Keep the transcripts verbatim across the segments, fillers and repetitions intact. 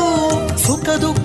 ಸುಖ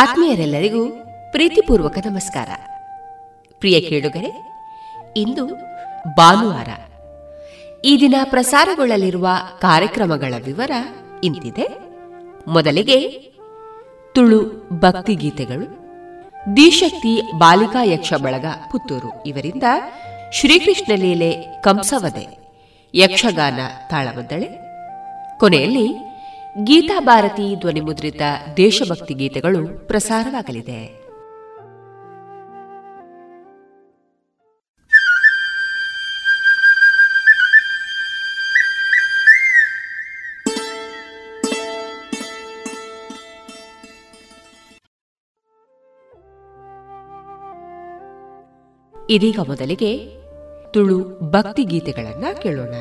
ಆತ್ಮೀಯರೆಲ್ಲರಿಗೂ ಪ್ರೀತಿಪೂರ್ವಕ ನಮಸ್ಕಾರ. ಪ್ರಿಯ ಕೇಳುಗರೆ, ಇಂದು ಭಾನುವಾರ. ಈ ದಿನ ಪ್ರಸಾರಗೊಳ್ಳಲಿರುವ ಕಾರ್ಯಕ್ರಮಗಳ ವಿವರ ಇಂತಿದೆ. ಮೊದಲಿಗೆ ತುಳು ಭಕ್ತಿಗೀತೆಗಳು, ದಿಶಕ್ತಿ ಬಾಲಿಕಾ ಯಕ್ಷ ಬಳಗ ಪುತ್ತೂರು ಇವರಿಂದ ಶ್ರೀಕೃಷ್ಣ ಲೀಲೆ ಕಂಸವದೆ ಯಕ್ಷಗಾನ ತಾಳಬದ್ದಳೆ. ಕೊನೆಯಲ್ಲಿ ಗೀತಾಭಾರತಿ ಧ್ವನಿಮುದ್ರಿತ ದೇಶಭಕ್ತಿ ಗೀತೆಗಳು ಪ್ರಸಾರವಾಗಲಿದೆ. ಇದೀಗ ಮೊದಲಿಗೆ ತುಳು ಭಕ್ತಿ ಗೀತೆಗಳನ್ನು ಕೇಳೋಣ.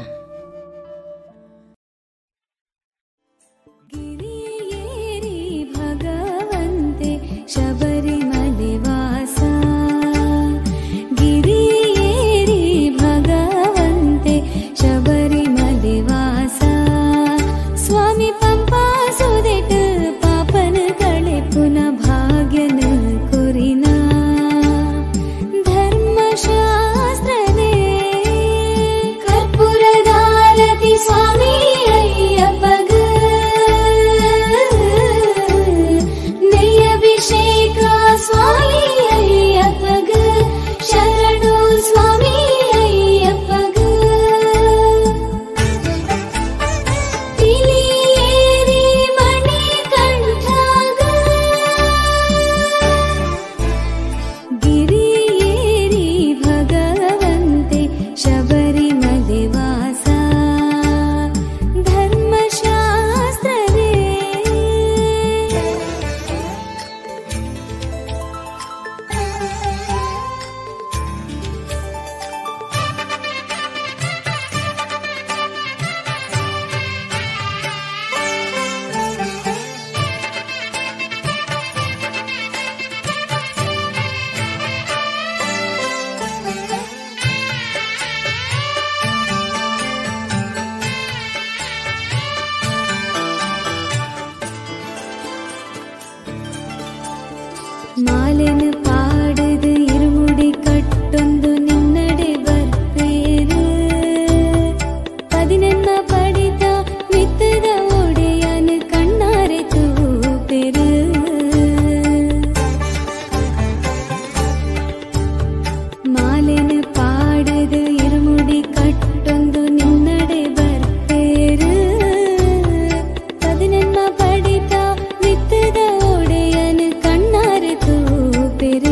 ಬೇರೆ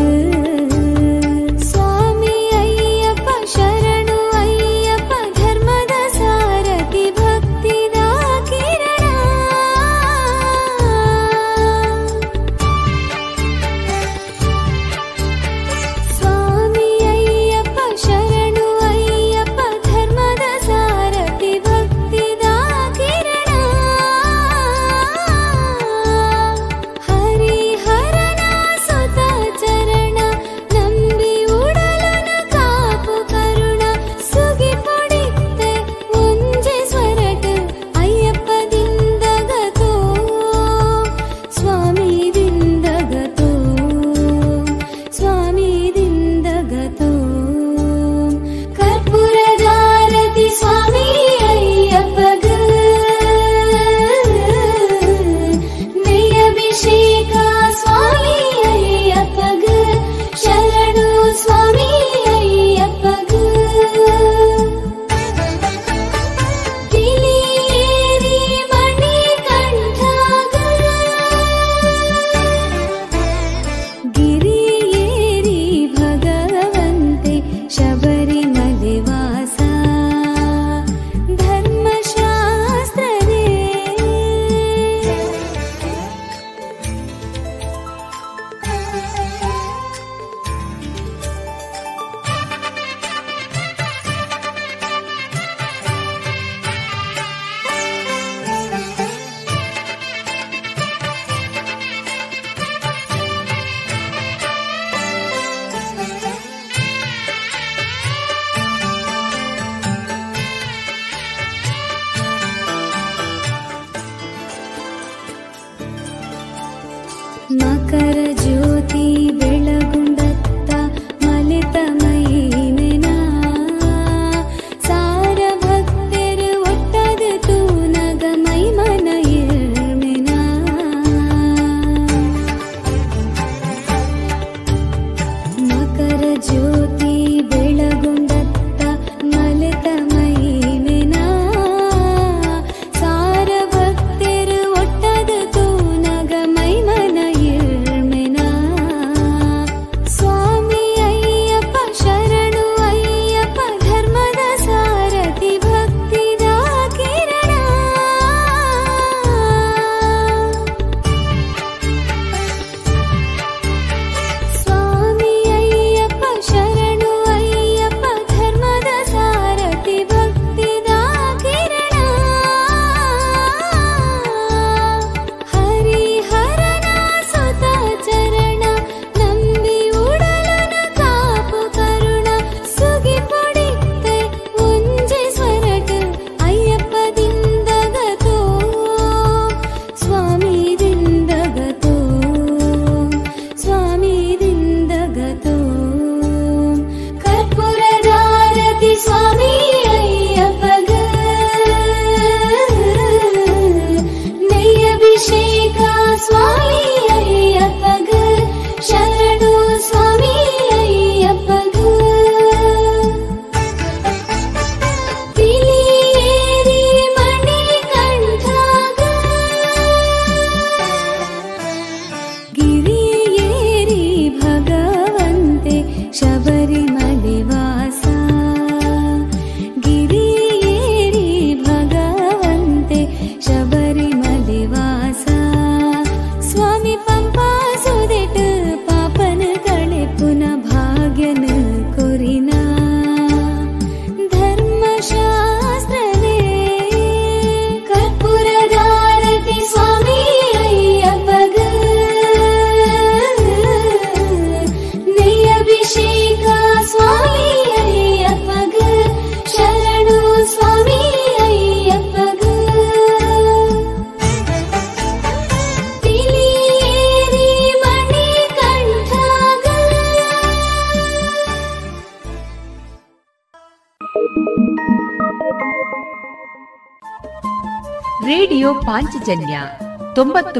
ರೇಡಿಯೋ ಪಾಂಚಜನ್ಯ ತೊಂಬತ್ತು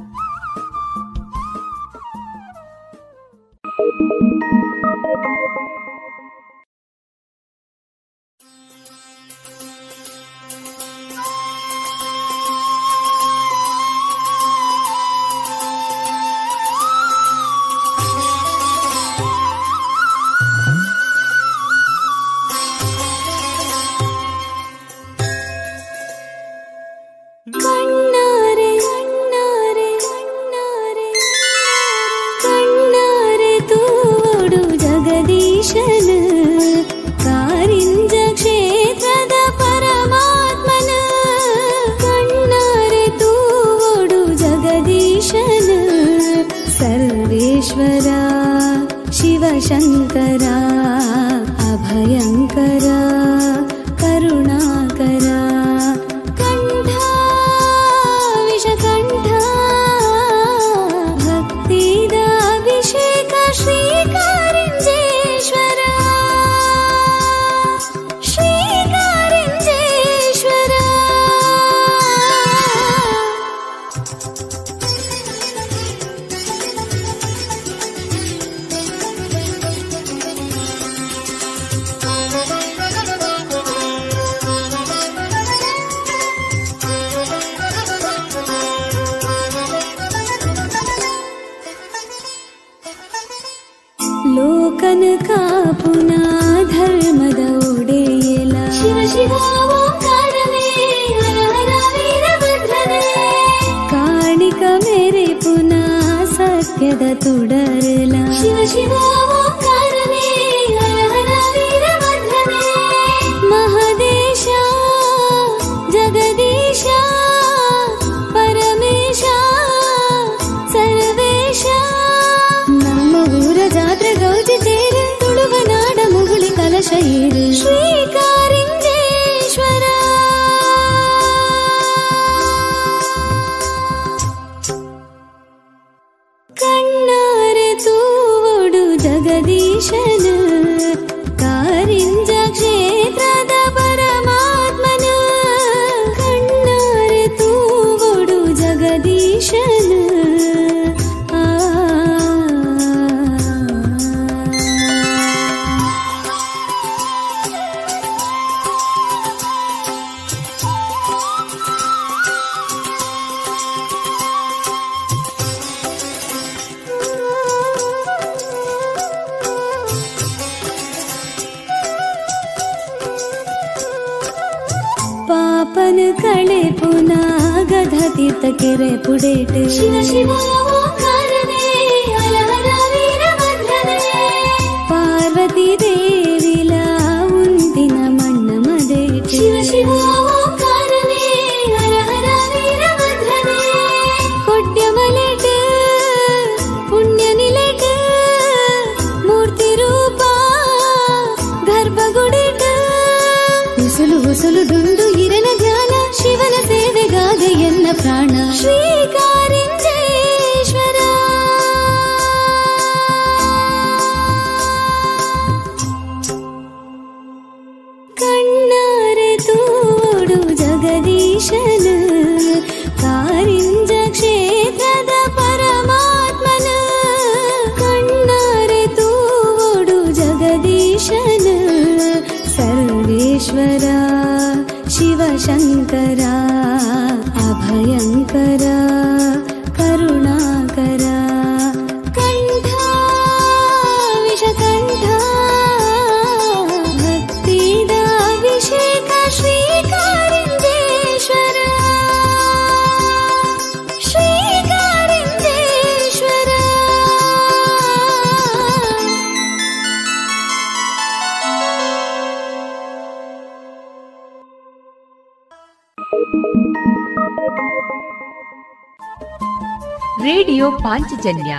ರೇಡಿಯೋ ಪಾಂಚಜನ್ಯ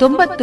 ತೊಂಬತ್ತು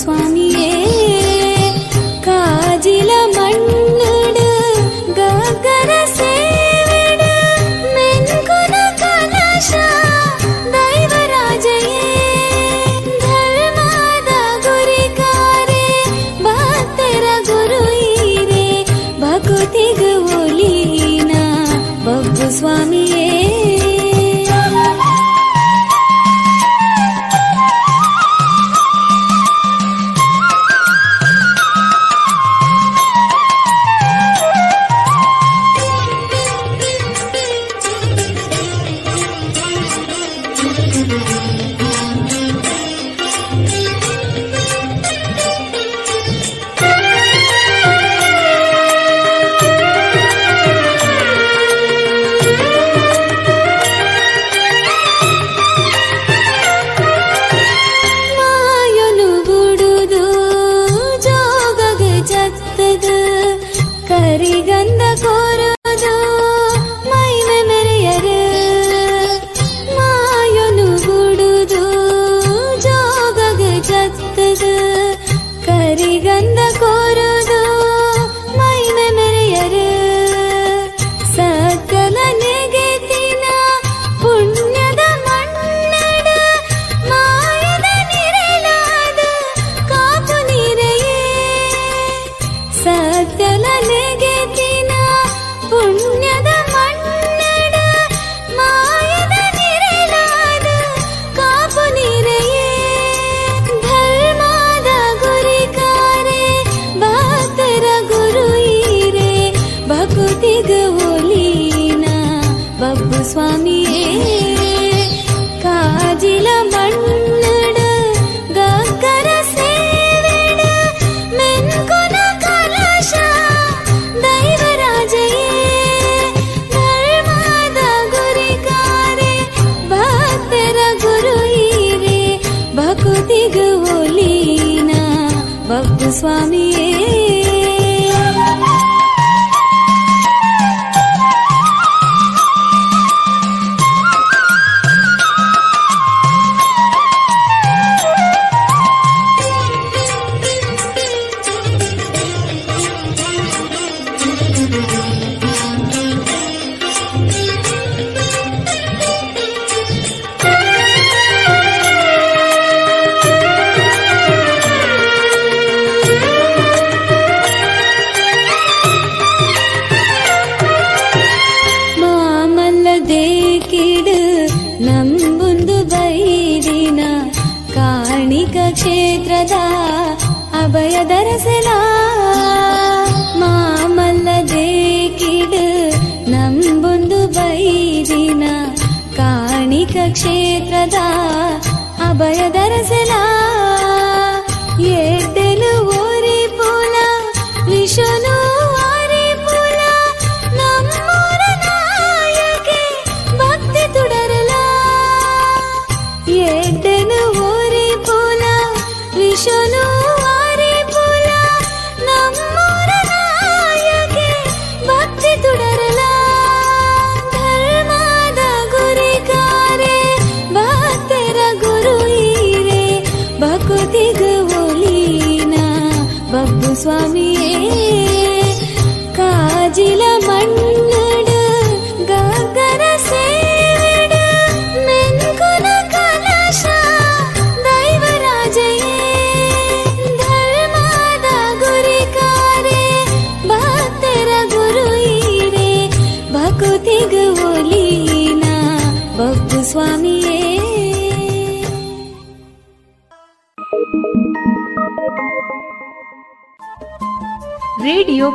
ಸ್ವಾಮಿಯೇ ಕಾಜಿಲ ಮಣ್ಣಡ ಗಗನ ಸೇವಣ ಮೆನ್ಕುನ ಕಲಶ ದೈವರಾಜಯೇ ಧರ್ಮದ ಗುರಿಕಾರೆ ಭಕ್ತರ ಗುರು ಈರೆ ಭಕ್ತಿಗ ಒಲಿನ ಬಬ್ಬು ಸ್ವಾಮಿಯೇ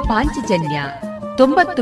ಪಾಂಚಜನ್ಯ ತೊಂಬತ್ತು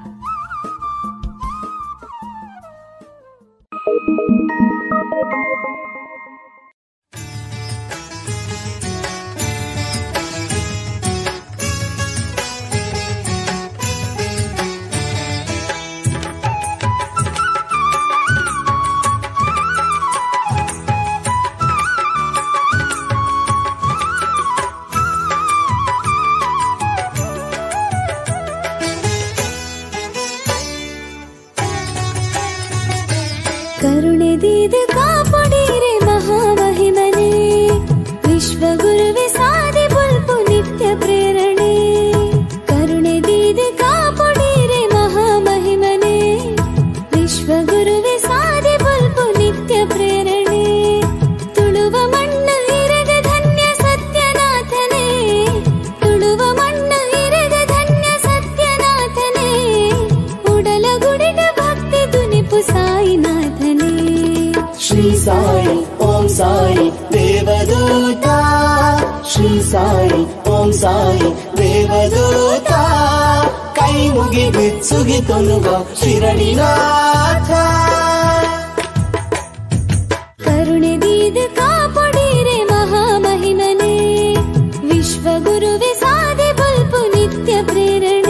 ಶ್ರೀ ಸಾಯಿ ಓಂ ಸಾಯಿ ದೇವದೂತ, ಶ್ರೀ ಸಾಯಿ ಓಂ ಸಾಯಿ ದೇವದೂತ, ಕೈ ಮುಗಿದು ಸುಗಿತೊನುಗ ಶಿರಡಿನಾಥ. ಕರುಣೆ ದೀದ ಕಾಪಾಡಿರೆ ಮಹಾಮಹಿಮನೆ, ವಿಶ್ವಗುರುವೆ ಸಾಧಿ ಬಲ್ಪು ನಿತ್ಯ ಪ್ರೇರಣೆ.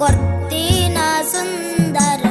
ಕೊರ್ತಿನ ಸುಂದರ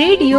ರೇಡಿಯೋ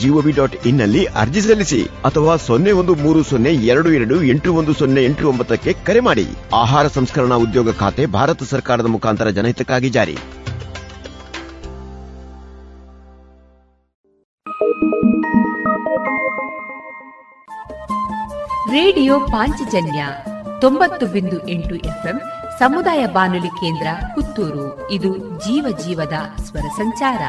ಜಿಒವಿ ಡಾಟ್ ಇನ್ ಅಲ್ಲಿ ಅರ್ಜಿ ಸಲ್ಲಿಸಿ ಅಥವಾ ಸೊನ್ನೆ ಒಂದು ಮೂರು ಸೊನ್ನೆ ಎರಡು ಎರಡು ಎಂಟು ಒಂದು ಸೊನ್ನೆ ಎಂಟು ಒಂಬತ್ತಕ್ಕೆ ಕರೆ ಮಾಡಿ. ಆಹಾರ ಸಂಸ್ಕರಣಾ ಉದ್ಯೋಗ ಖಾತೆ ಭಾರತ ಸರ್ಕಾರದ ಮುಖಾಂತರ ಜನಹಿತಕ್ಕಾಗಿ ಜಾರಿ. ರೇಡಿಯೋ ಪಾಂಚಜನ್ಯ ತೊಂಬತ್ತು ಬಿಂದು ಎಂಟು ಎಫ್ಎಂ ಸಮುದಾಯ ಬಾನುಲಿ ಕೇಂದ್ರ ಪುತ್ತೂರು. ಇದು ಜೀವ ಜೀವದ ಸ್ವರ ಸಂಚಾರ.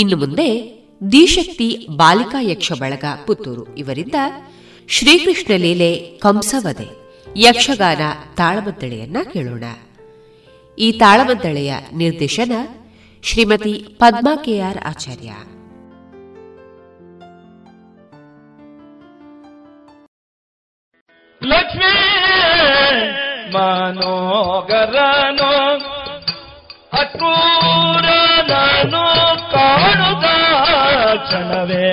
ಇನ್ನು ಮುಂದೆ ದಿಶಕ್ತಿ ಬಾಲಿಕಾ ಯಕ್ಷ ಬಳಗ ಪುತ್ತೂರು ಇವರಿಂದ ಶ್ರೀಕೃಷ್ಣ ಲೀಲೆ ಕಂಸವಧೆ ಯಕ್ಷಗಾನ ತಾಳಮದ್ದಳೆಯನ್ನ ಕೇಳೋಣ. ಈ ತಾಳಮದ್ದಳೆಯ ನಿರ್ದೇಶನ ಶ್ರೀಮತಿ ಪದ್ಮಾ ಕೆಆರ್ ಆಚಾರ್ಯ. ಲಕ್ಷ್ಮೀ ಮನೋಗರನೋ ಅಕ್ರೂರನೋ ಕಾಣುದ ಕ್ಷಣವೇ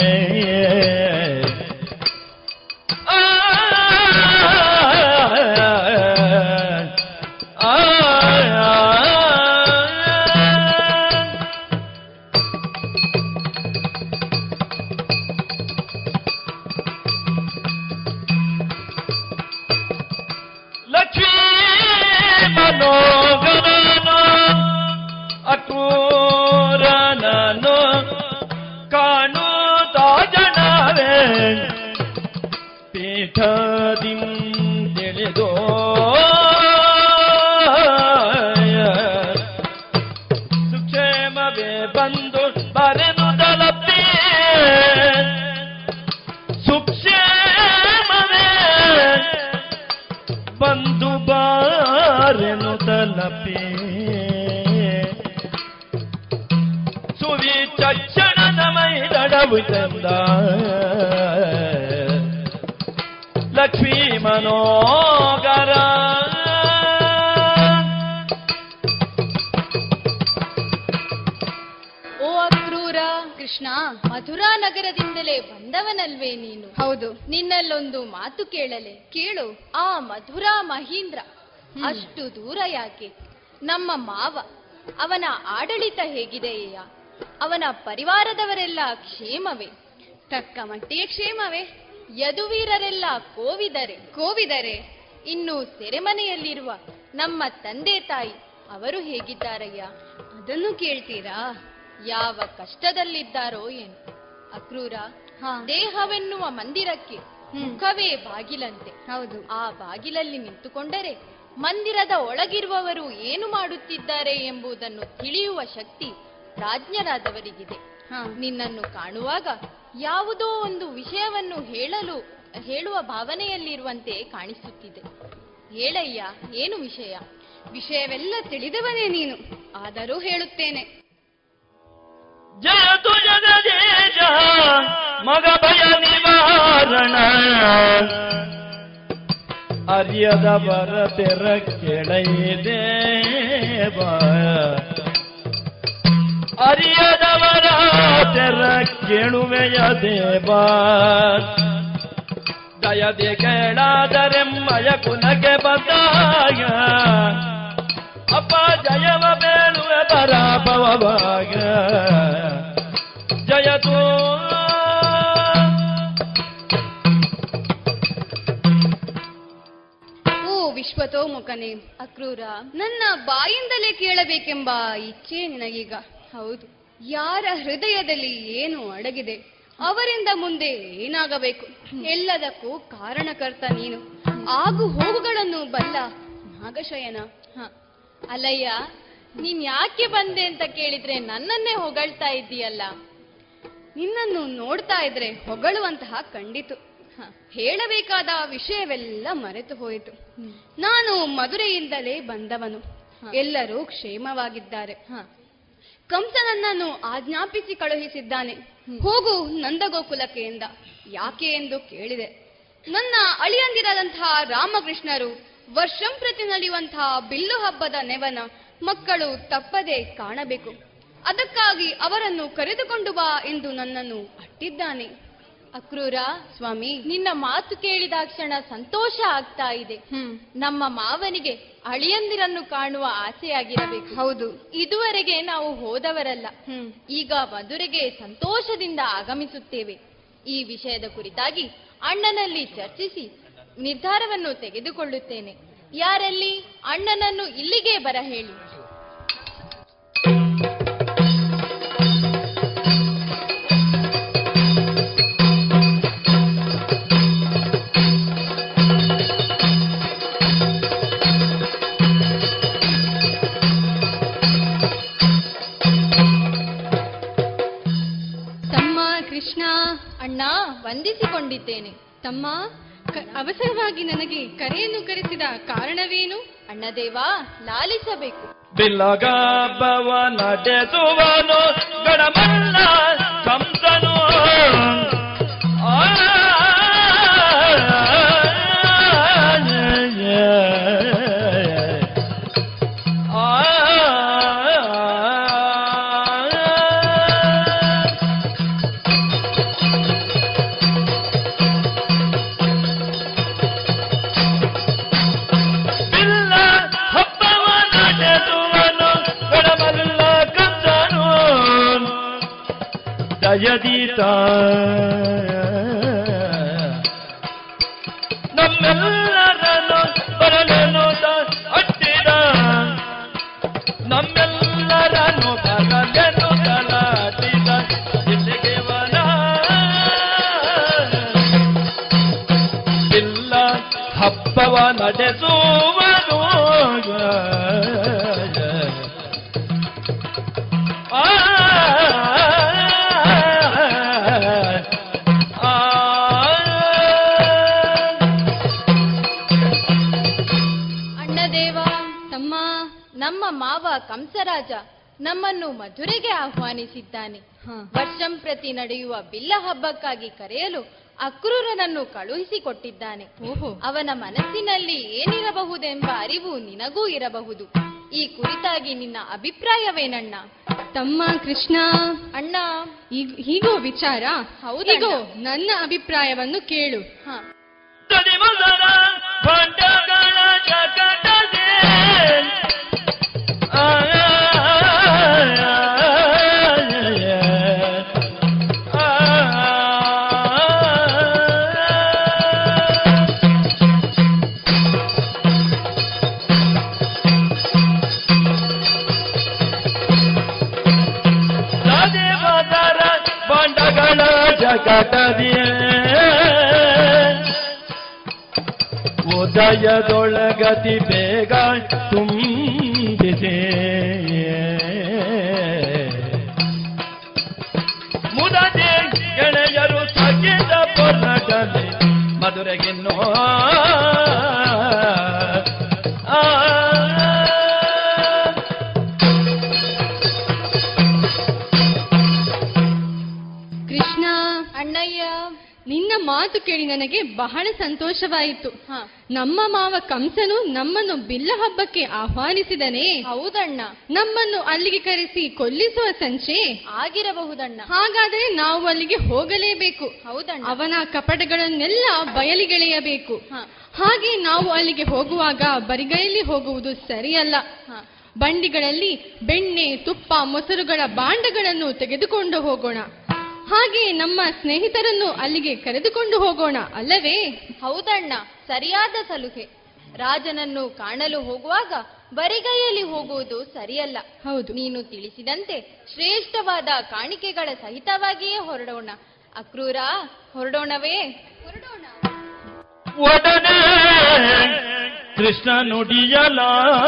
ಲಕ್ಷ್ಮೀ ಮನೋಗರ ಮಥುರಾ ನಗರದಿಂದಲೇ ಬಂದವನಲ್ವೇ ನೀನು? ಹೌದು. ನಿನ್ನಲ್ಲೊಂದು ಮಾತು ಕೇಳಲೆ? ಕೇಳು. ಆ ಮಥುರಾ ಮಹೀಂದ್ರ ಅಷ್ಟು ದೂರ ಯಾಕೆ? ನಮ್ಮ ಮಾವ, ಅವನ ಆಡಳಿತ ಹೇಗಿದೆಯಾ? ಅವನ ಪರಿವಾರದವರೆಲ್ಲ ಕ್ಷೇಮವೇ? ತಕ್ಕ ಮಟ್ಟಿಗೆ ಕ್ಷೇಮವೇ. ಯದುವೀರರೆಲ್ಲ ಕೋವಿದರೆ ಕೋವಿದರೆ ಇನ್ನು ಸೆರೆಮನೆಯಲ್ಲಿರುವ ನಮ್ಮ ತಂದೆ ತಾಯಿ ಅವರು ಹೇಗಿದ್ದಾರಯ್ಯ? ಅದನ್ನು ಕೇಳ್ತೀರಾ? ಯಾವ ಕಷ್ಟದಲ್ಲಿದ್ದಾರೋ ಏನು. ಅಕ್ರೂರ, ದೇಹವೆನ್ನುವ ಮಂದಿರಕ್ಕೆ ಮುಖವೇ ಬಾಗಿಲಂತೆ. ಹೌದು. ಆ ಬಾಗಿಲಲ್ಲಿ ನಿಂತುಕೊಂಡರೆ ಮಂದಿರದ ಒಳಗಿರುವವರು ಏನು ಮಾಡುತ್ತಿದ್ದಾರೆ ಎಂಬುದನ್ನು ತಿಳಿಯುವ ಶಕ್ತಿ ಪ್ರಾಜ್ಞರಾದವರಿಗಿದೆ. ನಿನ್ನನ್ನು ಕಾಣುವಾಗ ಯಾವುದೋ ಒಂದು ವಿಷಯವನ್ನು ಹೇಳಲು ಹೇಳುವ ಭಾವನೆಯಲ್ಲಿರುವಂತೆ ಕಾಣಿಸುತ್ತಿದೆ. ಹೇಳಯ್ಯ, ಏನು ವಿಷಯ? ವಿಷಯವೆಲ್ಲ ತಿಳಿದವನೇ ನೀನು, ಆದರೂ ಹೇಳುತ್ತೇನೆ. ಜಯತು ಜಗದೇಶ ಮಗ ಭಯ ನಿವಾರಣ, ಅರಿಯದ ಬರ ತೆರ ಕೆಳಯಿದೆ ಅರಿಯದ ಬರ ತೆರ ಕೇಳುವೆಯ ದೇವ. ದಯದೆ ಕೇಳಾದರೆಮ್ಮಯ ಕುಲಕ್ಕೆ ಬದಲಾಯ ಅಪ್ಪ ಜಯವ ಬೇಳುವ ಪರಾಭವವಾಗ. ಜಯತು ವಿಶ್ವತೋಮುಖನೇ. ಅಕ್ರೂರ, ನನ್ನ ಬಾಯಿಂದಲೇ ಕೇಳಬೇಕೆಂಬ ಇಚ್ಛೆ ನನಗೀಗ. ಹೌದು. ಯಾರ ಹೃದಯದಲ್ಲಿ ಏನು ಅಡಗಿದೆ, ಅವರಿಂದ ಮುಂದೆ ಏನಾಗಬೇಕು, ಎಲ್ಲದಕ್ಕೂ ಕಾರಣಕರ್ತ ನೀನು. ಆಗು ಹೋಗುಗಳನ್ನು ಬಲ್ಲ ನಾಗಶಯನ. ಹ ಅಲಯ್ಯ, ನೀನ್ ಯಾಕೆ ಬಂದೆ ಅಂತ ಕೇಳಿದ್ರೆ ನನ್ನನ್ನೇ ಹೊಗಳ್ತಾ ಇದ್ದೀಯಲ್ಲ? ನಿನ್ನನ್ನು ನೋಡ್ತಾ ಇದ್ರೆ ಹೊಗಳುವಂತಹ ಕಂಡಿತು. ಹೇಳಬೇಕಾದ ವಿಷಯವೆಲ್ಲ ಮರೆತು ಹೋಯಿತು. ನಾನು ಮಧುರೆಯಿಂದಲೇ ಬಂದವನು. ಎಲ್ಲರೂ ಕ್ಷೇಮವಾಗಿದ್ದಾರೆ. ಕಂಸ ನನ್ನನ್ನು ಆಜ್ಞಾಪಿಸಿ ಕಳುಹಿಸಿದ್ದಾನೆ. ಹೋಗು ನಂದಗೋಕುಲಕ್ಕೆ ಎಂದ. ಯಾಕೆ ಎಂದು ಕೇಳಿದೆ. ನನ್ನ ಅಳಿಯಂದಿರಾದಂತಹ ರಾಮಕೃಷ್ಣರು ವರ್ಷಂ ಪ್ರತಿ ನಡೆಯುವಂತಹ ಬಿಲ್ಲು ಹಬ್ಬದ ನೆವನ ಮಕ್ಕಳು ತಪ್ಪದೆ ಕಾಣಬೇಕು, ಅದಕ್ಕಾಗಿ ಅವರನ್ನು ಕರೆದುಕೊಂಡು ಬಾ ಎಂದು ನನ್ನನ್ನು ಅಟ್ಟಿದ್ದಾನೆ. ಅಕ್ರೂರ ಸ್ವಾಮಿ, ನಿನ್ನ ಮಾತು ಕೇಳಿದಾಕ್ಷಣ ಸಂತೋಷ ಆಗ್ತಾ ಇದೆ. ನಮ್ಮ ಮಾವನಿಗೆ ಅಳಿಯಂದಿರನ್ನು ಕಾಣುವ ಆಸೆಯಾಗಿರಬೇಕು. ಹೌದು. ಇದುವರೆಗೆ ನಾವು ಹೋದವರಲ್ಲ, ಈಗ ಮಧುರೆಗೆ ಸಂತೋಷದಿಂದ ಆಗಮಿಸುತ್ತೇವೆ. ಈ ವಿಷಯದ ಕುರಿತಾಗಿ ಅಣ್ಣನಲ್ಲಿ ಚರ್ಚಿಸಿ ನಿರ್ಧಾರವನ್ನು ತೆಗೆದುಕೊಳ್ಳುತ್ತೇನೆ. ಯಾರಲ್ಲಿ? ಅಣ್ಣನನ್ನು ಇಲ್ಲಿಗೆ ಬರ ಹೇಳಿ. ಅಣ್ಣ, ವಂದಿಸಿಕೊಂಡಿದ್ದೇನೆ. ತಮ್ಮ, ಅವಸರವಾಗಿ ನನಗೆ ಕರೆಯನ್ನು ಕರೆಸಿದ ಕಾರಣವೇನು? ಅಣ್ಣದೇವ, ಲಾಲಿಸಬೇಕು. ಬಿಲ್ಲಗಾಬ್ಬವ ನಡೆಸುವನು ಗಣಮಲ್ಲ ಕಂಸನು, ನಮ್ಮೆಲ್ಲರನ್ನು ಬರಲೆನು ಅಟ್ಟಿದ, ನಮ್ಮೆಲ್ಲರನ್ನು ಬರಲೆನು ತಲಾಟಿದ ಜಿಲ್ಲೆಗೆವನ ಇಲ್ಲ ಹಬ್ಬವ ನಡೆಸುವನು. ಕಂಸರಾಜ ನಮ್ಮನ್ನು ಮಧುರೆಗೆ ಆಹ್ವಾನಿಸಿದ್ದಾನೆ. ವರ್ಷಂ ಪ್ರತಿ ನಡೆಯುವ ಬಿಲ್ಲ ಹಬ್ಬಕ್ಕಾಗಿ ಕರೆಯಲು ಅಕ್ರೂರನನ್ನು ಕಳುಹಿಸಿಕೊಟ್ಟಿದ್ದಾನೆ. ಅವನ ಮನಸ್ಸಿನಲ್ಲಿ ಏನಿರಬಹುದೆಂಬ ಅರಿವು ನಿನಗೂ ಇರಬಹುದು. ಈ ಕುರಿತಾಗಿ ನಿನ್ನ ಅಭಿಪ್ರಾಯವೇನಣ್ಣ? ತಮ್ಮ ಕೃಷ್ಣ ಅಣ್ಣ, ಹೀಗೋ ವಿಚಾರ? ಹೌದೋ, ನನ್ನ ಅಭಿಪ್ರಾಯವನ್ನು ಕೇಳು. ಹಾ, ಉದಯದೊಳಗತಿ ಬೇಗ ತುಂಬಿದೆ ಮುದದೆ ಗೆಳೆಯರು ಸಗಿದ ಪೊರಟದೆ ಮಧುರೆಗೆನ್ನೋ ಮಾತು ಕೇಳಿ ನನಗೆ ಬಹಳ ಸಂತೋಷವಾಯಿತು. ನಮ್ಮ ಮಾವ ಕಂಸನು ನಮ್ಮನ್ನು ಬಿಲ್ಲ ಹಬ್ಬಕ್ಕೆ ಆಹ್ವಾನಿಸಿದನೇ? ಹೌದಣ್ಣ. ನಮ್ಮನ್ನು ಅಲ್ಲಿಗೆ ಕರೆಸಿ ಕೊಲ್ಲಿಸುವ ಸಂಚೆ ಆಗಿರಬಹುದಣ್ಣ. ಹಾಗಾದರೆ ನಾವು ಅಲ್ಲಿಗೆ ಹೋಗಲೇಬೇಕು. ಹೌದಣ್ಣ. ಅವನ ಕಪಟಗಳನ್ನೆಲ್ಲ ಬಯಲಿಗೆಳೆಯಬೇಕು. ಹಾಗೆ ನಾವು ಅಲ್ಲಿಗೆ ಹೋಗುವಾಗ ಬರಿಗೈಲಿ ಹೋಗುವುದು ಸರಿಯಲ್ಲ. ಬಂಡಿಗಳಲ್ಲಿ ಬೆಣ್ಣೆ, ತುಪ್ಪ, ಮೊಸರುಗಳ ಬಾಂಡಗಳನ್ನು ತೆಗೆದುಕೊಂಡು ಹೋಗೋಣ. ಹಾಗೆ ನಮ್ಮ ಸ್ನೇಹಿತರನ್ನು ಅಲ್ಲಿಗೆ ಕರೆದುಕೊಂಡು ಹೋಗೋಣ, ಅಲ್ಲವೇ? ಹೌದಣ್ಣ, ಸರಿಯಾದ ಸಲಹೆ. ರಾಜನನ್ನು ಕಾಣಲು ಹೋಗುವಾಗ ಬರಿಗೈಯಲ್ಲಿ ಹೋಗುವುದು ಸರಿಯಲ್ಲ. ಹೌದು, ನೀನು ತಿಳಿಸಿದಂತೆ ಶ್ರೇಷ್ಠವಾದ ಕಾಣಿಕೆಗಳ ಸಹಿತವಾಗಿಯೇ ಹೊರಡೋಣ. ಅಕ್ರೂರ, ಹೊರಡೋಣವೇ? ಹೊರಡೋಣ. ಒಡನೆ ಕೃಷ್ಣ ನುಡಿಯಲಾಗ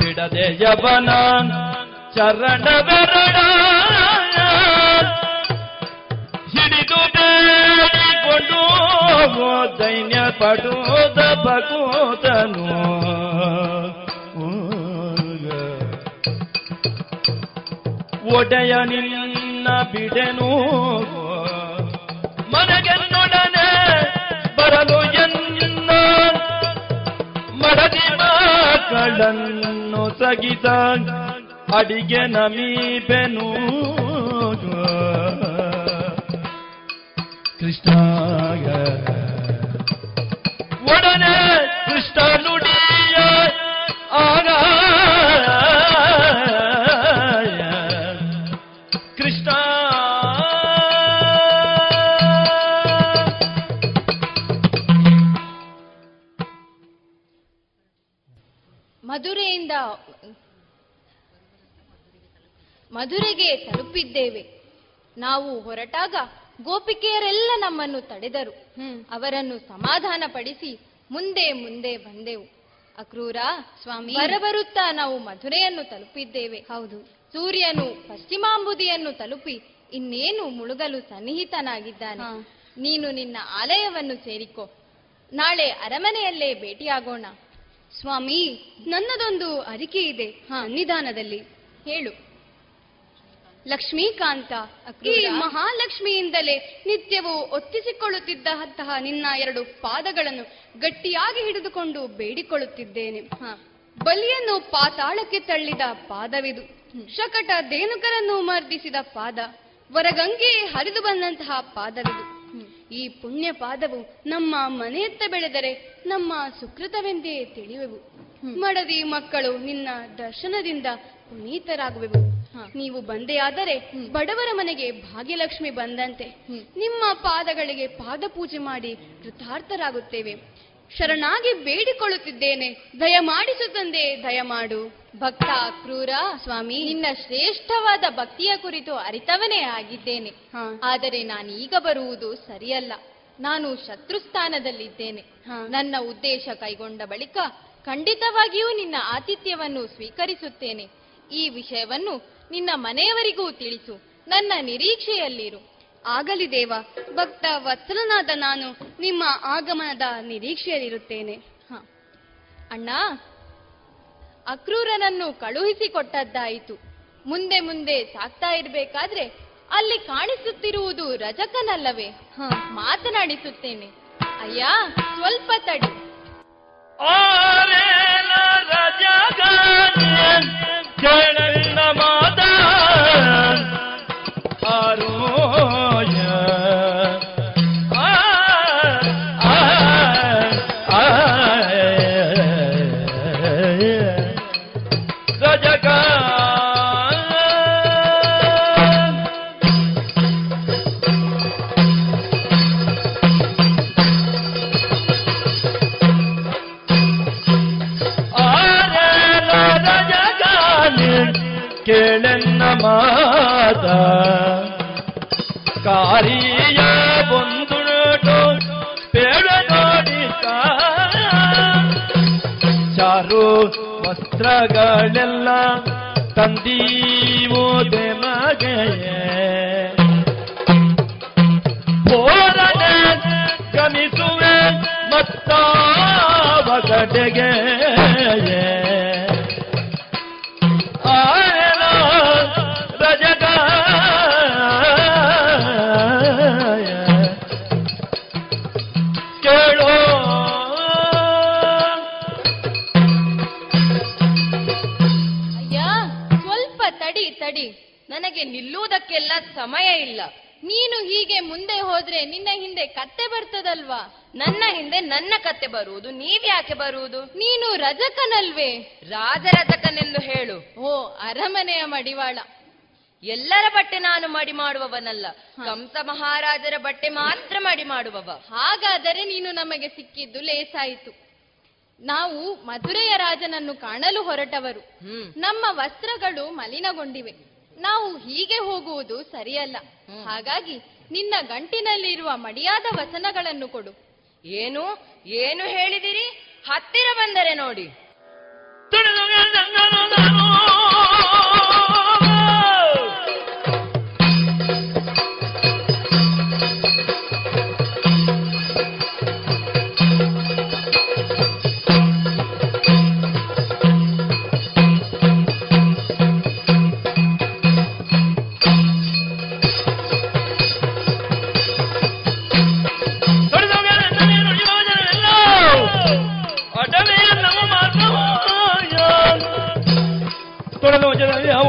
ಬಿಡದೆ ಯಬನ ಚರಣ ಬೆರಡ ಹಿಡಿದು ಬೇಡಿಕೊಂಡು ದೈನ್ಯ ಪಡುವುದ ಭಗೂತನು ಒಡೆಯ ನಿನ್ನ ಬಿಡೆನು ಮನಗೆನ್ನೊಡನೆ ಬರಲು ಎನ್ನ ಮಡದಿ ಮಕ್ಕಳನ್ನು ಸಗಿದ ಅಡಿಗೆ ನಮೀಪೆನು ಕೃಷ್ಣ ಒಡನೆ ಕೃಷ್ಣ ನುಡಿಯ ಆಗ ಕೃಷ್ಣ ಮಧುರೆಯಿಂದ ಮಧುರೆಗೆ ತಲುಪಿದ್ದೇವೆ. ನಾವು ಹೊರಟಾಗ ಗೋಪಿಕೆಯರೆಲ್ಲ ನಮ್ಮನ್ನು ತಡೆದರು. ಅವರನ್ನು ಸಮಾಧಾನ ಪಡಿಸಿ ಮುಂದೆ ಮುಂದೆ ಬಂದೆವು. ಅಕ್ರೂರ ಸ್ವಾಮಿ, ಬರಬರುತ್ತಾ ನಾವು ಮಧುರೆಯನ್ನು ತಲುಪಿದ್ದೇವೆ. ಹೌದು, ಸೂರ್ಯನು ಪಶ್ಚಿಮಾಂಬುದಿಯನ್ನು ತಲುಪಿ ಇನ್ನೇನು ಮುಳುಗಲು ಸನ್ನಿಹಿತನಾಗಿದ್ದಾನೆ. ನೀನು ನಿನ್ನ ಆಲಯವನ್ನು ಸೇರಿಕೋ. ನಾಳೆ ಅರಮನೆಯಲ್ಲೇ ಭೇಟಿಯಾಗೋಣ. ಸ್ವಾಮಿ, ನನ್ನದೊಂದು ಅರಿಕೆ ಇದೆ ಸನ್ನಿಧಾನದಲ್ಲಿ. ಹೇಳು. ಲಕ್ಷ್ಮೀಕಾಂತ, ಈ ಮಹಾಲಕ್ಷ್ಮಿಯಿಂದಲೇ ನಿತ್ಯವೂ ಒತ್ತಿಸಿಕೊಳ್ಳುತ್ತಿದ್ದಂತಹ ನಿನ್ನ ಎರಡು ಪಾದಗಳನ್ನು ಗಟ್ಟಿಯಾಗಿ ಹಿಡಿದುಕೊಂಡು ಬೇಡಿಕೊಳ್ಳುತ್ತಿದ್ದೇನೆ. ಬಲಿಯನ್ನು ಪಾತಾಳಕ್ಕೆ ತಳ್ಳಿದ ಪಾದವಿದು, ಶಕಟ ದೇನುಕರನ್ನು ಮರ್ದಿಸಿದ ಪಾದ, ವರಗಂಗೆ ಹರಿದು ಬಂದಂತಹ ಪಾದವಿದು. ಈ ಪುಣ್ಯ ಪಾದವು ನಮ್ಮ ಮನೆಯತ್ತ ಬೆಳೆದರೆ ನಮ್ಮ ಸುಕೃತವೆಂದೇ ತಿಳಿಯುವೆವು. ಮಡದಿ ಮಕ್ಕಳು ನಿನ್ನ ದರ್ಶನದಿಂದ ಪುನೀತರಾಗುವೆವು. ನೀವು ಬಂದೆಯಾದರೆ ಬಡವರ ಮನೆಗೆ ಭಾಗ್ಯಲಕ್ಷ್ಮಿ ಬಂದಂತೆ ನಿಮ್ಮ ಪಾದಗಳಿಗೆ ಪಾದ ಪೂಜೆ ಮಾಡಿ ಕೃತಾರ್ಥರಾಗುತ್ತೇವೆ. ಶರಣಾಗಿ ಬೇಡಿಕೊಳ್ಳುತ್ತಿದ್ದೇನೆ, ದಯಮಾಡಿಸು ತಂದೆ, ದಯಮಾಡು. ಭಕ್ತ ಅಕ್ರೂರ ಸ್ವಾಮಿ, ನಿನ್ನ ಶ್ರೇಷ್ಠವಾದ ಭಕ್ತಿಯ ಕುರಿತು ಅರಿತವನೇ ಆಗಿದ್ದೇನೆ. ಆದರೆ ನಾನೀಗ ಬರುವುದು ಸರಿಯಲ್ಲ. ನಾನು ಶತ್ರುಸ್ಥಾನದಲ್ಲಿದ್ದೇನೆ. ನನ್ನ ಉದ್ದೇಶ ಕೈಗೊಂಡ ಬಳಿಕ ಖಂಡಿತವಾಗಿಯೂ ನಿನ್ನ ಆತಿಥ್ಯವನ್ನು ಸ್ವೀಕರಿಸುತ್ತೇನೆ. ಈ ವಿಷಯವನ್ನು ನಿನ್ನ ಮನೆಯವರಿಗೂ ತಿಳಿಸು. ನನ್ನ ನಿರೀಕ್ಷೆಯಲ್ಲಿರು. ಆಗಲಿ ದೇವ. ಭಕ್ತ ವತ್ಸಲನಾದ ನಾನು ನಿಮ್ಮ ಆಗಮನದ ನಿರೀಕ್ಷೆಯಲ್ಲಿರುತ್ತೇನೆ. ಹ ಅಣ್ಣ, ಅಕ್ರೂರನನ್ನು ಕಳುಹಿಸಿಕೊಟ್ಟದ್ದಾಯಿತು. ಮುಂದೆ ಮುಂದೆ ಸಾಕ್ತಾ ಇರಬೇಕಾದ್ರೆ ಅಲ್ಲಿ ಕಾಣಿಸುತ್ತಿರುವುದು ರಜಕನಲ್ಲವೇ? ಮಾತನಾಡಿಸುತ್ತೇನೆ. ಅಯ್ಯ, ಸ್ವಲ್ಪ ತಡಿ. ಆ ಕೇಳೆನ್ನ ಮಾತ ಕಾರಿಯ ಬಂಧುಡು ಬೇಡ ನೋಡಿತ ಚಾರು ವಸ್ತ್ರಗಳೆಲ್ಲ ತಂದೀವೋದೆ ಮಗೆಯೇ ಪೋರನ ಗಮಿಸುವೆ ಮತ್ತಾವ ಕಡೆಗೆ ನಿಲ್ಲುವುದಕ್ಕೆಲ್ಲ ಸಮಯ ಇಲ್ಲ. ನೀನು ಹೀಗೆ ಮುಂದೆ ಹೋದ್ರೆ ನಿನ್ನ ಹಿಂದೆ ಕತ್ತೆ ಬರ್ತದಲ್ವಾ? ನನ್ನ ಹಿಂದೆ ನನ್ನ ಕತ್ತೆ ಬರುವುದು ನೀವ್ಯಾಕೆ ಬರುವುದು? ನೀನು ರಜಕನಲ್ವೇ? ರಾಜರಜಕನೆಂದು ಹೇಳು. ಓ ಅರಮನೆಯ ಮಡಿವಾಳ. ಎಲ್ಲರ ಬಟ್ಟೆ ನಾನು ಮಡಿ ಮಾಡುವವನಲ್ಲ, ಕಂಸ ಮಹಾರಾಜರ ಬಟ್ಟೆ ಮಾತ್ರ ಮಡಿ ಮಾಡುವವ. ಹಾಗಾದರೆ ನೀನು ನಮಗೆ ಸಿಕ್ಕಿದ್ದು ಲೇಸಾಯಿತು. ನಾವು ಮಧುರೆಯ ರಾಜನನ್ನು ಕಾಣಲು ಹೊರಟವರು. ನಮ್ಮ ವಸ್ತ್ರಗಳು ಮಲಿನಗೊಂಡಿವೆ, ನಾವು ಹೀಗೆ ಹೋಗುವುದು ಸರಿಯಲ್ಲ. ಹಾಗಾಗಿ ನಿನ್ನ ಗಂಟಿನಲ್ಲಿರುವ ಮಡಿಯಾದ ವಸನಗಳನ್ನು ಕೊಡು. ಏನು ಏನು ಹೇಳಿದಿರಿ? ಹತ್ತಿರ ಬಂದರೆ ನೋಡಿ.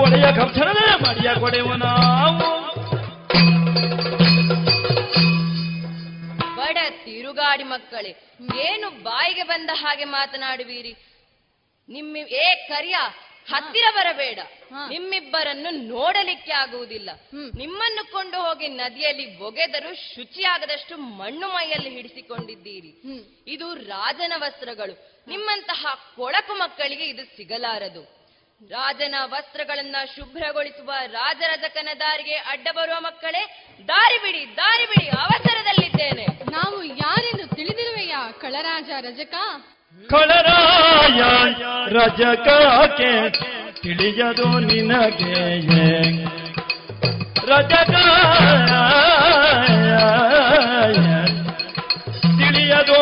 ಒಡೆಯ ಕಬ್ಜನ ಮಡಿಯ ಕೊಡೆವು ನಾವು ಬಡ ತಿರುಗಾಡಿ ಮಕ್ಕಳೇ, ಏನು ಬಾಯಿಗೆ ಬಂದ ಹಾಗೆ ಮಾತನಾಡುವೀರಿ? ನಿಮ್ಮ ಏ ಕರಿಯ, ಹತ್ತಿರ ಬರಬೇಡ. ನಿಮ್ಮಿಬ್ಬರನ್ನು ನೋಡಲಿಕ್ಕೆ ಆಗುವುದಿಲ್ಲ. ನಿಮ್ಮನ್ನು ಕೊಂಡು ಹೋಗಿ ನದಿಯಲ್ಲಿ ಬೊಗೆದರೂ ಶುಚಿಯಾಗದಷ್ಟು ಮಣ್ಣು ಮೈಯಲ್ಲಿ ಹಿಡಿಸಿಕೊಂಡಿದ್ದೀರಿ. ಇದು ರಾಜನ ವಸ್ತ್ರಗಳು. ನಿಮ್ಮಂತಹ ಕೊಳಕು ಮಕ್ಕಳಿಗೆ ಇದು ಸಿಗಲಾರದು. ರಾಜನ ವಸ್ತ್ರಗಳನ್ನ ಶುಭ್ರಗೊಳಿಸುವ ರಾಜರಜಕನ ದಾರಿಗೆ ಅಡ್ಡ ಬರುವ ಮಕ್ಕಳೇ, ದಾರಿ ಬಿಡಿ, ದಾರಿ ಬಿಡಿ, ಅವಸರದಲ್ಲಿದ್ದೇನೆ. ನಾವು ಯಾರೆಂದು ತಿಳಿದಿರುವೆಯ ಕಳರಾಜ ರಜಕ? ಕಳರಾಯ ರಜಕಕ್ಕೆ ತಿಳಿಯದು ನಿನಗೆ ರಜಕ ತಿಳಿಯದು. ತಿಳಿಯದೋ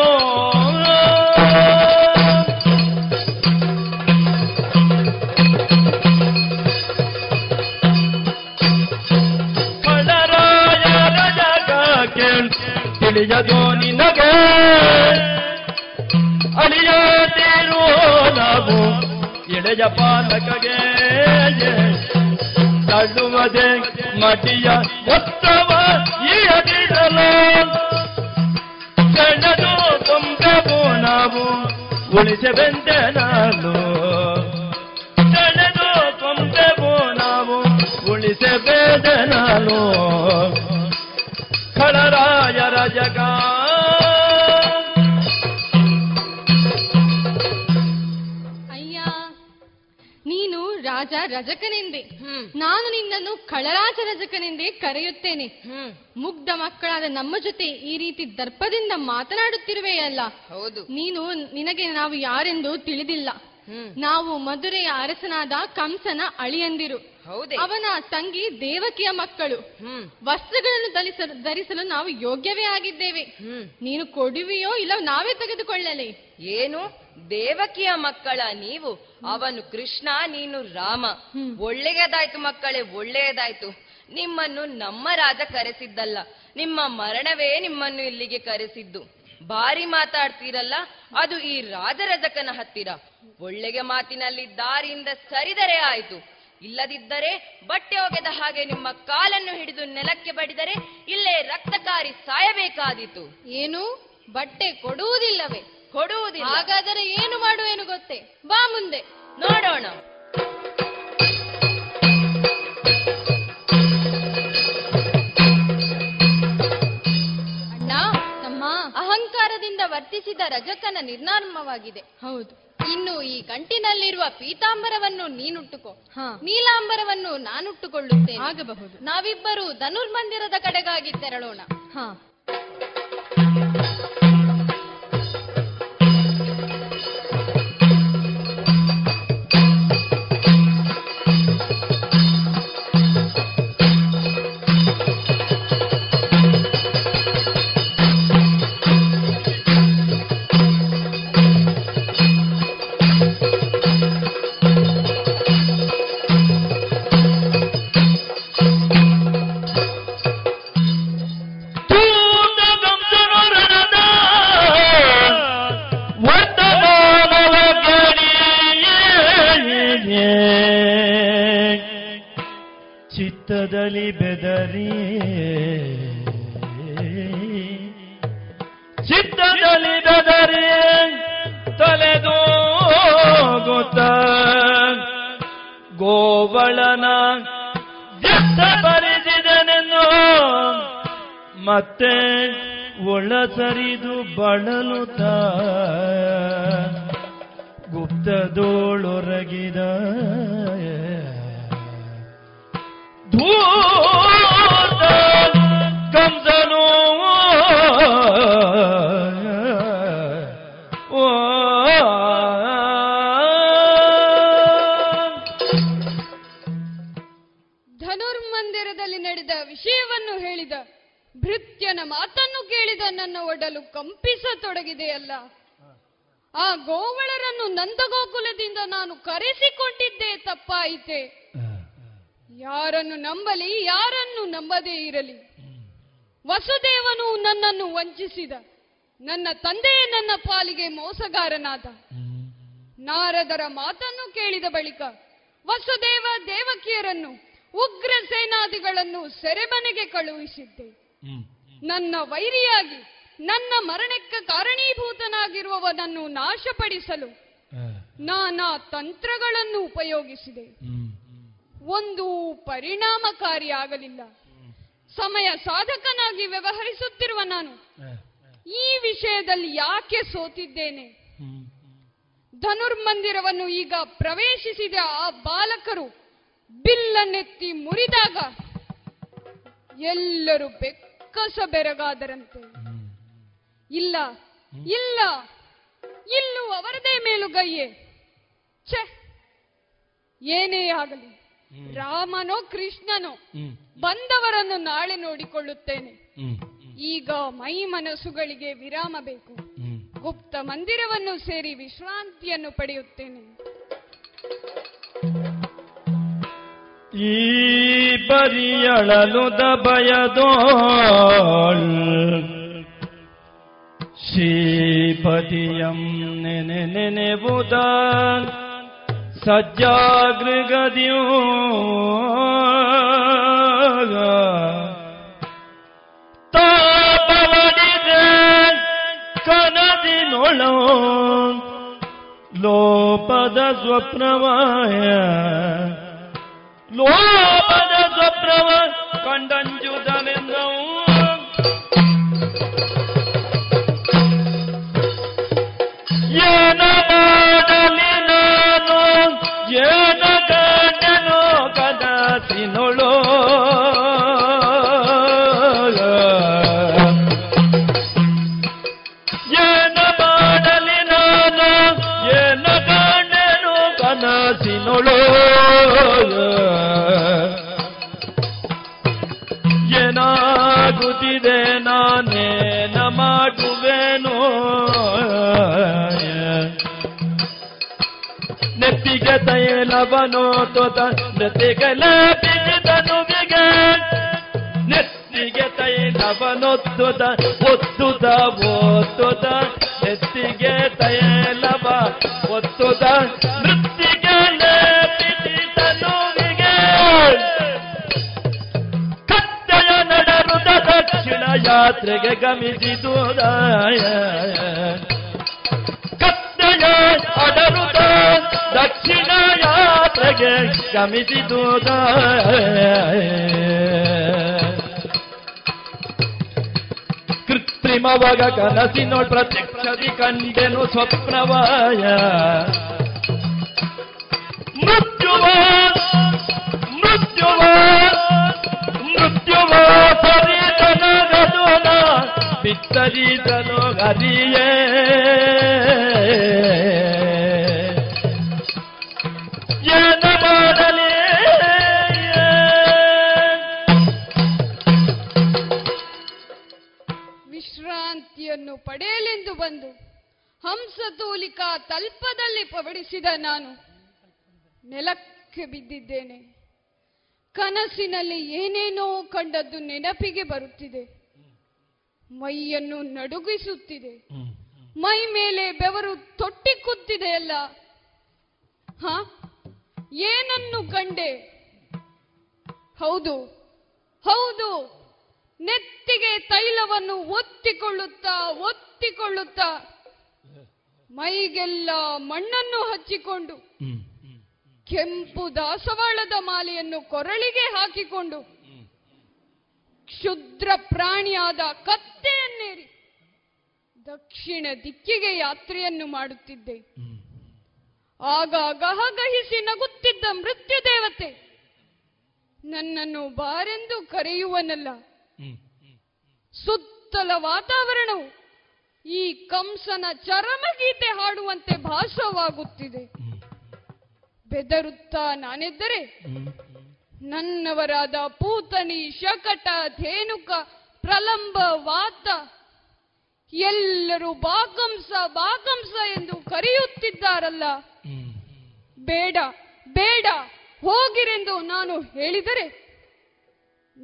ನಿನಗೆ ಅಳಿಯದಿರೋ ನಾವು ಎಳೆಯ ಪಾಲಕಗೆ ತಳ್ಳುವುದೇ ಮಟಿಯ ಒತ್ತವ ಇಡಲು ಕಣ್ಣದು ತುಂಬೆವು ನಾವು ಉಳಿಸೆವೆಂದೆ ನಾನು ಕಣ್ಣದು ತುಂಬೆವು ನಾವು ಉಳಿಸಬೇದೆ ನಾನು ಕಳರಾಯ ರಜಗ. ಅಯ್ಯ, ನೀನು ರಾಜ ರಜಕನೆಂದೇ, ನಾನು ನಿನ್ನನ್ನು ಕಳರಾಜ ರಜಕನೆಂದೇ ಕರೆಯುತ್ತೇನೆ. ಮುಗ್ಧ ಮಕ್ಕಳಾದ ನಮ್ಮ ಜೊತೆ ಈ ರೀತಿ ದರ್ಪದಿಂದ ಮಾತನಾಡುತ್ತಿರುವೆಯಲ್ಲ. ಹೌದು, ನೀನು ನಿನಗೆ ನಾವು ಯಾರೆಂದು ತಿಳಿದಿಲ್ಲ. ನಾವು ಮಧುರೆಯ ಅರಸನಾದ ಕಂಸನ ಅಳಿಯಂದಿರು, ಅವನ ತಂಗಿ ದೇವಕಿಯ ಮಕ್ಕಳು. ವಸ್ತ್ರಗಳನ್ನು ಧರಿಸಲು ಧರಿಸಲು ನಾವು ಯೋಗ್ಯವೇ ಆಗಿದ್ದೇವೆ. ನೀನು ಕೊಡುವೆಯೋ ಇಲ್ಲ ನಾವೇ ತೆಗೆದುಕೊಳ್ಳಲಿ? ಏನು, ದೇವಕಿಯ ಮಕ್ಕಳ ನೀವು? ಅವನು ಕೃಷ್ಣ, ನೀನು ರಾಮ. ಒಳ್ಳೆಯದಾಯ್ತು ಮಕ್ಕಳೇ, ಒಳ್ಳೆಯದಾಯ್ತು. ನಿಮ್ಮನ್ನು ನಮ್ಮ ರಾಜ ಕರೆಸಿದ್ದಲ್ಲ, ನಿಮ್ಮ ಮರಣವೇ ನಿಮ್ಮನ್ನು ಇಲ್ಲಿಗೆ ಕರೆಸಿದ್ದು. ಬಾರಿ ಮಾತಾಡ್ತೀರಲ್ಲ, ಅದು ಈ ರಾಜರಜಕನ ಹತ್ತಿರ. ಒಳ್ಳೆಯ ಮಾತಿನಲ್ಲಿ ದಾರಿಯಿಂದ ಸರಿದರೆ ಆಯಿತು, ಇಲ್ಲದಿದ್ದರೆ ಬಟ್ಟೆ ಒಗೆದ ಹಾಗೆ ನಿಮ್ಮ ಕಾಲನ್ನು ಹಿಡಿದು ನೆಲಕ್ಕೆ ಬಡಿದರೆ ಇಲ್ಲೇ ರಕ್ತ ಕಾರಿ ಸಾಯಬೇಕಾದೀತು. ಏನು, ಬಟ್ಟೆ ಕೊಡುವುದಿಲ್ಲವೇ? ಕೊಡುವುದಿಲ್ಲ. ಹಾಗಾದರೆ ಏನು ಮಾಡುವೇನು ಗೊತ್ತೇ? ಬಾ ಮುಂದೆ ನೋಡೋಣ. ಅಣ್ಣ, ತಮ್ಮ, ಅಹಂಕಾರದಿಂದ ವರ್ತಿಸಿದ ರಜಕನ ನಿರ್ನಾಮವಾಗಿದೆ. ಹೌದು, ಇನ್ನು ಈ ಗಂಟಿನಲ್ಲಿರುವ ಪೀತಾಂಬರವನ್ನು ನೀನುಟ್ಟುಕೋ, ನೀಲಾಂಬರವನ್ನು ನಾನುಟ್ಟುಕೊಳ್ಳುತ್ತೇನೆ. ಆಗಬಹುದು. ನಾವಿಬ್ಬರು ಧನುರ್ಮಂದಿರದ ಕಡೆಗಾಗಿ ತೆರಳೋಣ. ಹಾ, ಮತ್ತೆ ಒಳ ಸರಿದು ಬಳಲುತ್ತ ಗುಪ್ತದೋಳೊರಗಿದ ಧೂತ ಕಂಸನೋ ಧನುರ್ಮಂದಿರದಲ್ಲಿ ನಡೆದ ವಿಷಯವನ್ನು ಹೇಳಿದ ಭೃತ್ಯನ ಮಾತನ್ನು ಕೇಳಿದ ನನ್ನ ಒಡಲು ಕಂಪಿಸತೊಡಗಿದೆಯಲ್ಲ. ಆ ಗೋವಳರನ್ನು ನಂದಗೋಕುಲದಿಂದ ನಾನು ಕರೆಸಿಕೊಂಡಿದ್ದೇ ತಪ್ಪಾಯಿತೆ. ಯಾರನ್ನು ನಂಬಲಿ, ಯಾರನ್ನು ನಂಬದೇ ಇರಲಿ, ವಸುದೇವನು ನನ್ನನ್ನು ವಂಚಿಸಿದ, ನನ್ನ ತಂದೆಯೇ ನನ್ನ ಪಾಲಿಗೆ ಮೋಸಗಾರನಾದ. ನಾರದರ ಮಾತನ್ನು ಕೇಳಿದ ಬಳಿಕ ವಸುದೇವ ದೇವಕಿಯರನ್ನು, ಉಗ್ರ ಸೇನಾದಿಗಳನ್ನು ಸೆರೆಮನೆಗೆ ಕಳುಹಿಸಿದ್ದೆ. ನನ್ನ ವೈರಿಯಾಗಿ ನನ್ನ ಮರಣಕ್ಕೆ ಕಾರಣೀಭೂತನಾಗಿರುವವನನ್ನು ನಾಶಪಡಿಸಲು ನಾನಾ ತಂತ್ರಗಳನ್ನು ಉಪಯೋಗಿಸಿದೆ. ಒಂದು ಪರಿಣಾಮಕಾರಿಯಾಗಲಿಲ್ಲ. ಸಮಯ ಸಾಧಕನಾಗಿ ವ್ಯವಹರಿಸುತ್ತಿರುವ ನಾನು ಈ ವಿಷಯದಲ್ಲಿ ಯಾಕೆ ಸೋತಿದ್ದೇನೆ? ಧನುರ್ಮಂದಿರವನ್ನು ಈಗ ಪ್ರವೇಶಿಸಿದ ಆ ಬಾಲಕರು ಬಿಲ್ಲನ್ನೆತ್ತಿ ಮುರಿದಾಗ ಎಲ್ಲರೂ ಬೆಕ್ಕಸ ಬೆರಗಾದರಂತೆ. ಇಲ್ಲ ಇಲ್ಲ, ಇಲ್ಲೂ ಅವರದೇ ಮೇಲುಗೈಯೇ. ಛೆ, ಏನೇ ಆಗಲಿ, ರಾಮನೋ ಕೃಷ್ಣನೋ, ಬಂದವರನ್ನು ನಾಳೆ ನೋಡಿಕೊಳ್ಳುತ್ತೇನೆ. ಈಗ ಮೈ ಮನಸ್ಸುಗಳಿಗೆ ವಿರಾಮ ಬೇಕು. ಗುಪ್ತ ಮಂದಿರವನ್ನು ಸೇರಿ ವಿಶ್ರಾಂತಿಯನ್ನು ಪಡೆಯುತ್ತೇನೆ. ಈ ಪರಿಯಳಲುದ ಬಯದೋಳ್ ಶ್ರೀಪತಿಯಂ ನೆನೆ ನೆನೆವುದ ಸಜ್ಜಾಗೃಗದಿಯೋ ತಾಪವಡಿದೆ ಕನದಿನೊಳೋ ಲೋಪದ ಸ್ವಪ್ನವಾಯ ಲೋಪದ ಸ್ವಪ್ನವ ಕಂಡಂಜುದನೆಂದು ಏನ ಮಾಡಲಿ ನಾನು ಏನ ಗಂಡನೋ ಕನಸಿನೊಳೋ ಏನ ಮಾಡಲಿ ನಾನು ಏನ ಗಂಡನೋ ಕನಸಿನೊಳೋ ಏನಾಗುತ್ತಿದೆ ನಾನೇನ ಮಾಡುವೆನು ನೆತ್ತಿಗೆ ತೈಲವನೋ ತೋತ ನೆತ್ತಿಗೆ ಲಾಪಿಗೆ ನೆತ್ತಿಗೆ ತೈಲವನೊತ್ತುದ ಒತ್ತುದ ಓತ್ತುದ ನೆತ್ತಿಗೆ ತೈಲವ ಒತ್ತುದ ನೃತ್ತಿಗೆ ಕತ್ತೆಯ ನಡರುದ ದಕ್ಷಿಣ ಯಾತ್ರೆಗೆ ಗಮಿಸಿದುದ ಕತ್ತೆಯ ಅಡರುದ ದಕ್ಷಿಣ ಯಾತ್ರೆಗೆ ಗಮಿಸಿದುದ ಕೃತ್ರಿಮವಾಗ ಕನಸಿನೋ ಪ್ರತ್ಯಕ್ಷ ಬದಿ ಕಂಡೆನು ಸ್ವಪ್ನವಾಯ ಮೃತ್ಯುವ ಮೃತ್ಯುವ ಮೃತ್ಯುವ ಪರಿತನಗದುನ ಬಿತ್ತರಿತನು ಗದಿಯೇ ಪಡೆಯಲೆಂದು ಬಂದು ಹಂಸತೂಲಿಕಾ ತಲ್ಪದಲ್ಲಿ ಪಡಿಸಿದ ನಾನು ನೆಲಕ್ಕೆ ಬಿದ್ದಿದ್ದೇನೆ. ಕನಸಿನಲ್ಲಿ ಏನೇನೋ ಕಂಡದ್ದು ನೆನಪಿಗೆ ಬರುತ್ತಿದೆ, ಮೈಯನ್ನು ನಡುಗಿಸುತ್ತಿದೆ, ಮೈ ಮೇಲೆ ಬೆವರು ತೊಟ್ಟಿ ಕೂತಿದೆಯಲ್ಲ. ಹ, ಏನನ್ನು ಕಂಡೆ? ಹೌದು ಹೌದು, ನೆತ್ತಿಗೆ ತೈಲವನ್ನು ಒತ್ತಿಕೊಳ್ಳುತ್ತಾ ಒತ್ತಿಕೊಳ್ಳುತ್ತಾ ಮೈಗೆಲ್ಲ ಮಣ್ಣನ್ನು ಹಚ್ಚಿಕೊಂಡು, ಕೆಂಪು ದಾಸವಾಳದ ಮಾಲೆಯನ್ನು ಕೊರಳಿಗೆ ಹಾಕಿಕೊಂಡು, ಕ್ಷುದ್ರ ಪ್ರಾಣಿಯಾದ ಕತ್ತೆಯನ್ನೇರಿ ದಕ್ಷಿಣ ದಿಕ್ಕಿಗೆ ಯಾತ್ರೆಯನ್ನು ಮಾಡುತ್ತಿದ್ದೆ. ಆಗ ಗಹಗಹಿಸಿ ನಗುತ್ತಿದ್ದ ಮೃತ್ಯುದೇವತೆ ನನ್ನನ್ನು ಬಾರೆಂದು ಕರೆಯುವನಲ್ಲ. ಸುತ್ತಲ ವಾತಾವರಣವು ಈ ಕಂಸನ ಚರಮಗೀತೆ ಹಾಡುವಂತೆ ಭಾಸವಾಗುತ್ತಿದೆ. ಬೆದರುತ್ತಾ ನಾನೆದ್ದರೆ ನನ್ನವರಾದ ಪೂತನಿ, ಶಕಟ, ಧೇನುಕ, ಪ್ರಲಂಬ, ವಾತ ಎಲ್ಲರೂ ಬಾಕಂಸ ಬಾಕಂಸ ಎಂದು ಕರೆಯುತ್ತಿದ್ದಾರಲ್ಲ. ಬೇಡ ಬೇಡ ಹೋಗಿರೆಂದು ನಾನು ಹೇಳಿದರೆ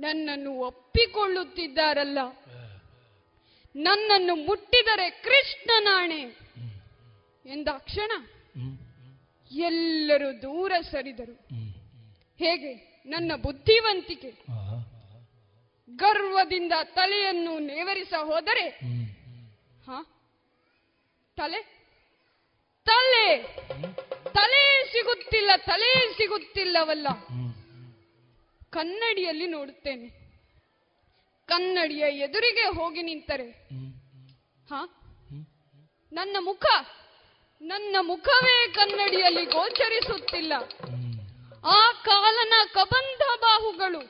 ನನ್ನನ್ನು ಒಪ್ಪಿಕೊಳ್ಳುತ್ತಿದ್ದಾರಲ್ಲ. ನನ್ನನ್ನು ಮುಟ್ಟಿದರೆ ಕೃಷ್ಣನಾಣೆ ಎಂದಾಕ್ಷಣ ಎಲ್ಲರೂ ದೂರ ಸರಿದರು. ಹೇಗೆ ನನ್ನ ಬುದ್ಧಿವಂತಿಕೆ! ಗರ್ವದಿಂದ ತಲೆಯನ್ನು ನೇವರಿಸ ಹೋದರೆ ಹ ತಲೆ ತಲೆ ತಲೆ ಸಿಗುತ್ತಿಲ್ಲ, ತಲೆ ಸಿಗುತ್ತಿಲ್ಲವಲ್ಲ. ಕನ್ನಡಿಯಲ್ಲಿ ನೋಡುತ್ತೇನೆ, ಕನ್ನಡಿಯ ಎದುರಿಗೆ ಹೋಗಿ ನಿಂತರೆ ಹ ನನ್ನ ಮುಖ ನನ್ನ ಮುಖವೇ ಕನ್ನಡಿಯಲ್ಲಿ ಗೋಚರಿಸುತ್ತಿಲ್ಲ. ಆ ಕಾಲನ ಕಬಂಧ ಬಾಹುಗಳು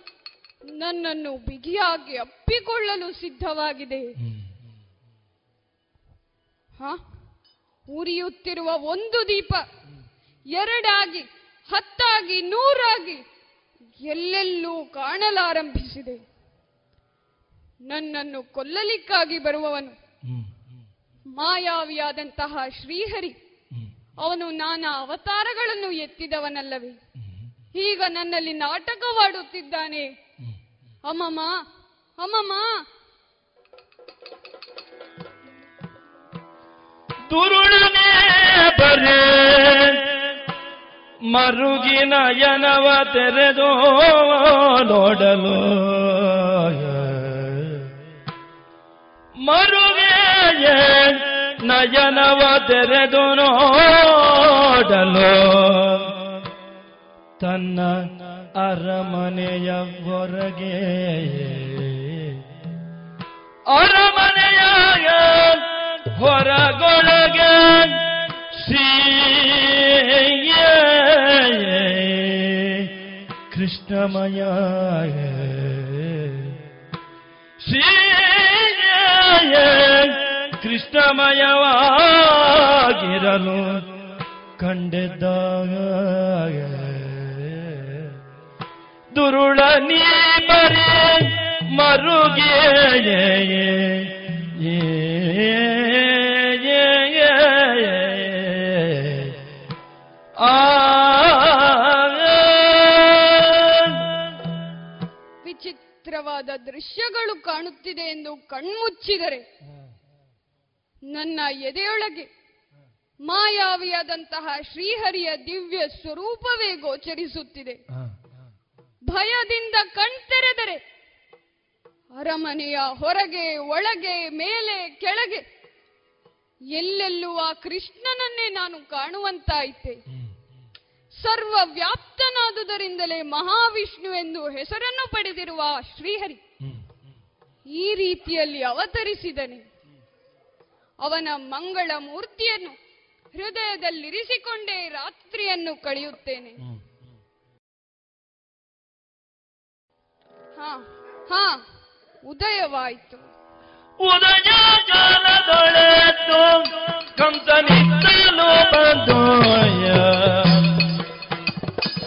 ನನ್ನನ್ನು ಬಿಗಿಯಾಗಿ ಅಪ್ಪಿಕೊಳ್ಳಲು ಸಿದ್ಧವಾಗಿದೆ. ಹ ಉರಿಯುತ್ತಿರುವ ಒಂದು ದೀಪ ಎರಡಾಗಿ, ಹತ್ತಾಗಿ, ನೂರಾಗಿ ಎಲ್ಲೆಲ್ಲೂ ಕಾಣಲಾರಂಭಿಸಿದೆ. ನನ್ನನ್ನು ಕೊಲ್ಲಲಿಕ್ಕಾಗಿ ಬರುವವನು ಮಾಯಾವಿಯಾದಂತಹ ಶ್ರೀಹರಿ. ಅವನು ನಾನಾ ಅವತಾರಗಳನ್ನು ಎತ್ತಿದವನಲ್ಲವೇ? ಈಗ ನನ್ನಲ್ಲಿ ನಾಟಕವಾಡುತ್ತಿದ್ದಾನೆ. ಅಮ್ಮಮ್ಮ ಅಮ್ಮಮ್ಮ ದುರುಳನೆ ಬರೆ ಮರುಗಿ ನಯನವ ತೆರೆದೋ ನೋಡಲು ಮರುಗೆಯ ನಯನವ ತೆರೆದು ನೋಡಲು ತನ್ನ ಅರಮನೆಯ ಹೊರಗೆ ಅರಮನೆಯ ಹೊರಗೊಳಗೆ ಶ್ರೀ ಕೃಷ್ಣಮಯ ಶ್ರೀ ಕೃಷ್ಣಮಯವಾಗಿರಲು ಕಂಡಿದ್ದಾಗ ದುರುಳ ನೀ ಬರೆ ಮರುಗೆ ವಿಚಿತ್ರವಾದ ದೃಶ್ಯಗಳು ಕಾಣುತ್ತಿದೆ ಎಂದು ಕಣ್ಮುಚ್ಚಿದರೆ ನನ್ನ ಎದೆಯೊಳಗೆ ಮಾಯಾವಿಯಾದಂತಹ ಶ್ರೀಹರಿಯ ದಿವ್ಯ ಸ್ವರೂಪವೇ ಗೋಚರಿಸುತ್ತಿದೆ. ಭಯದಿಂದ ಕಣ್ತೆರೆದರೆ ಅರಮನೆಯ ಹೊರಗೆ, ಒಳಗೆ, ಮೇಲೆ, ಕೆಳಗೆ ಎಲ್ಲೆಲ್ಲೂ ಆ ಕೃಷ್ಣನನ್ನೇ ನಾನು ಕಾಣುವಂತಾಯಿತೆ. ಸರ್ವ ವ್ಯಾಪ್ತನಾದುದರಿಂದಲೇ ಮಹಾವಿಷ್ಣು ಎಂದು ಹೆಸರನ್ನು ಪಡೆದಿರುವ ಶ್ರೀಹರಿ ಈ ರೀತಿಯಲ್ಲಿ ಅವತರಿಸಿದನೆ. ಅವನ ಮಂಗಳ ಮೂರ್ತಿಯನ್ನು ಹೃದಯದಲ್ಲಿರಿಸಿಕೊಂಡೇ ರಾತ್ರಿಯನ್ನು ಕಳೆಯುತ್ತೇನೆ. ಹಾ ಹಾ ಉದಯವಾಯಿತು. ಉದಯ ಜಾಲದೊಳೆದು ಕಂಸನಿತ್ತಲು ಬಂದೋಯ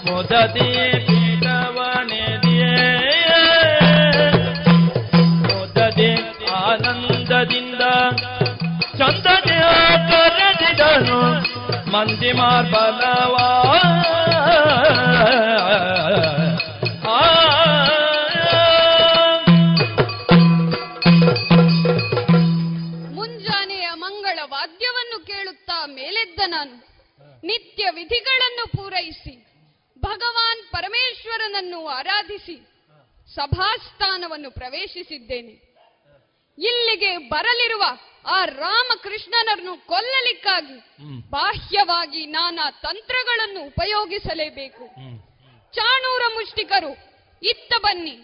ಮೊದಲೇ ಪೀಠವನೆದೆಯೇ ಮೊದಲೇ ಆನಂದದಿಂದ ಚಂದನೆ ಕರೆದಿದನು ಮಂದಿ ಮಾರ್ಬಲವಾ ನಿತ್ಯ ವಿಧಿಗಳನ್ನು ಪೂರೈಸಿ ಭಗವಾನ್ ಪರಮೇಶ್ವರನನ್ನು ಆರಾಧಿಸಿ ಸಭಾಸ್ಥಾನವನ್ನು ಪ್ರವೇಶಿಸಿದ್ದೇನೆ. ಇಲ್ಲಿಗೆ ಬರಲಿರುವ ಆ ರಾಮಕೃಷ್ಣನನ್ನು ಕೊಲ್ಲಲಿಕ್ಕಾಗಿ ಬಾಹ್ಯವಾಗಿ ನಾನಾ ತಂತ್ರಗಳನ್ನು ಉಪಯೋಗಿಸಲೇಬೇಕು. ಚಾಣೂರ ಮುಷ್ಟಿಕರು ಇತ್ತ ಬನ್ನಿ.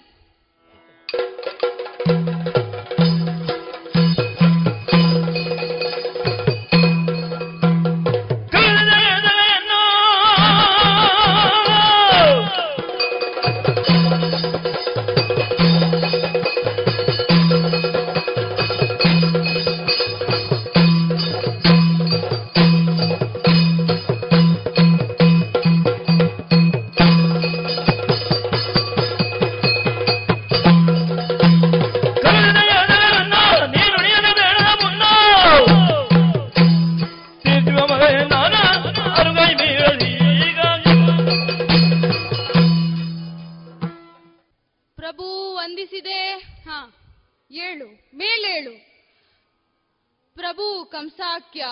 ಕಂಸಾಕ್ಯ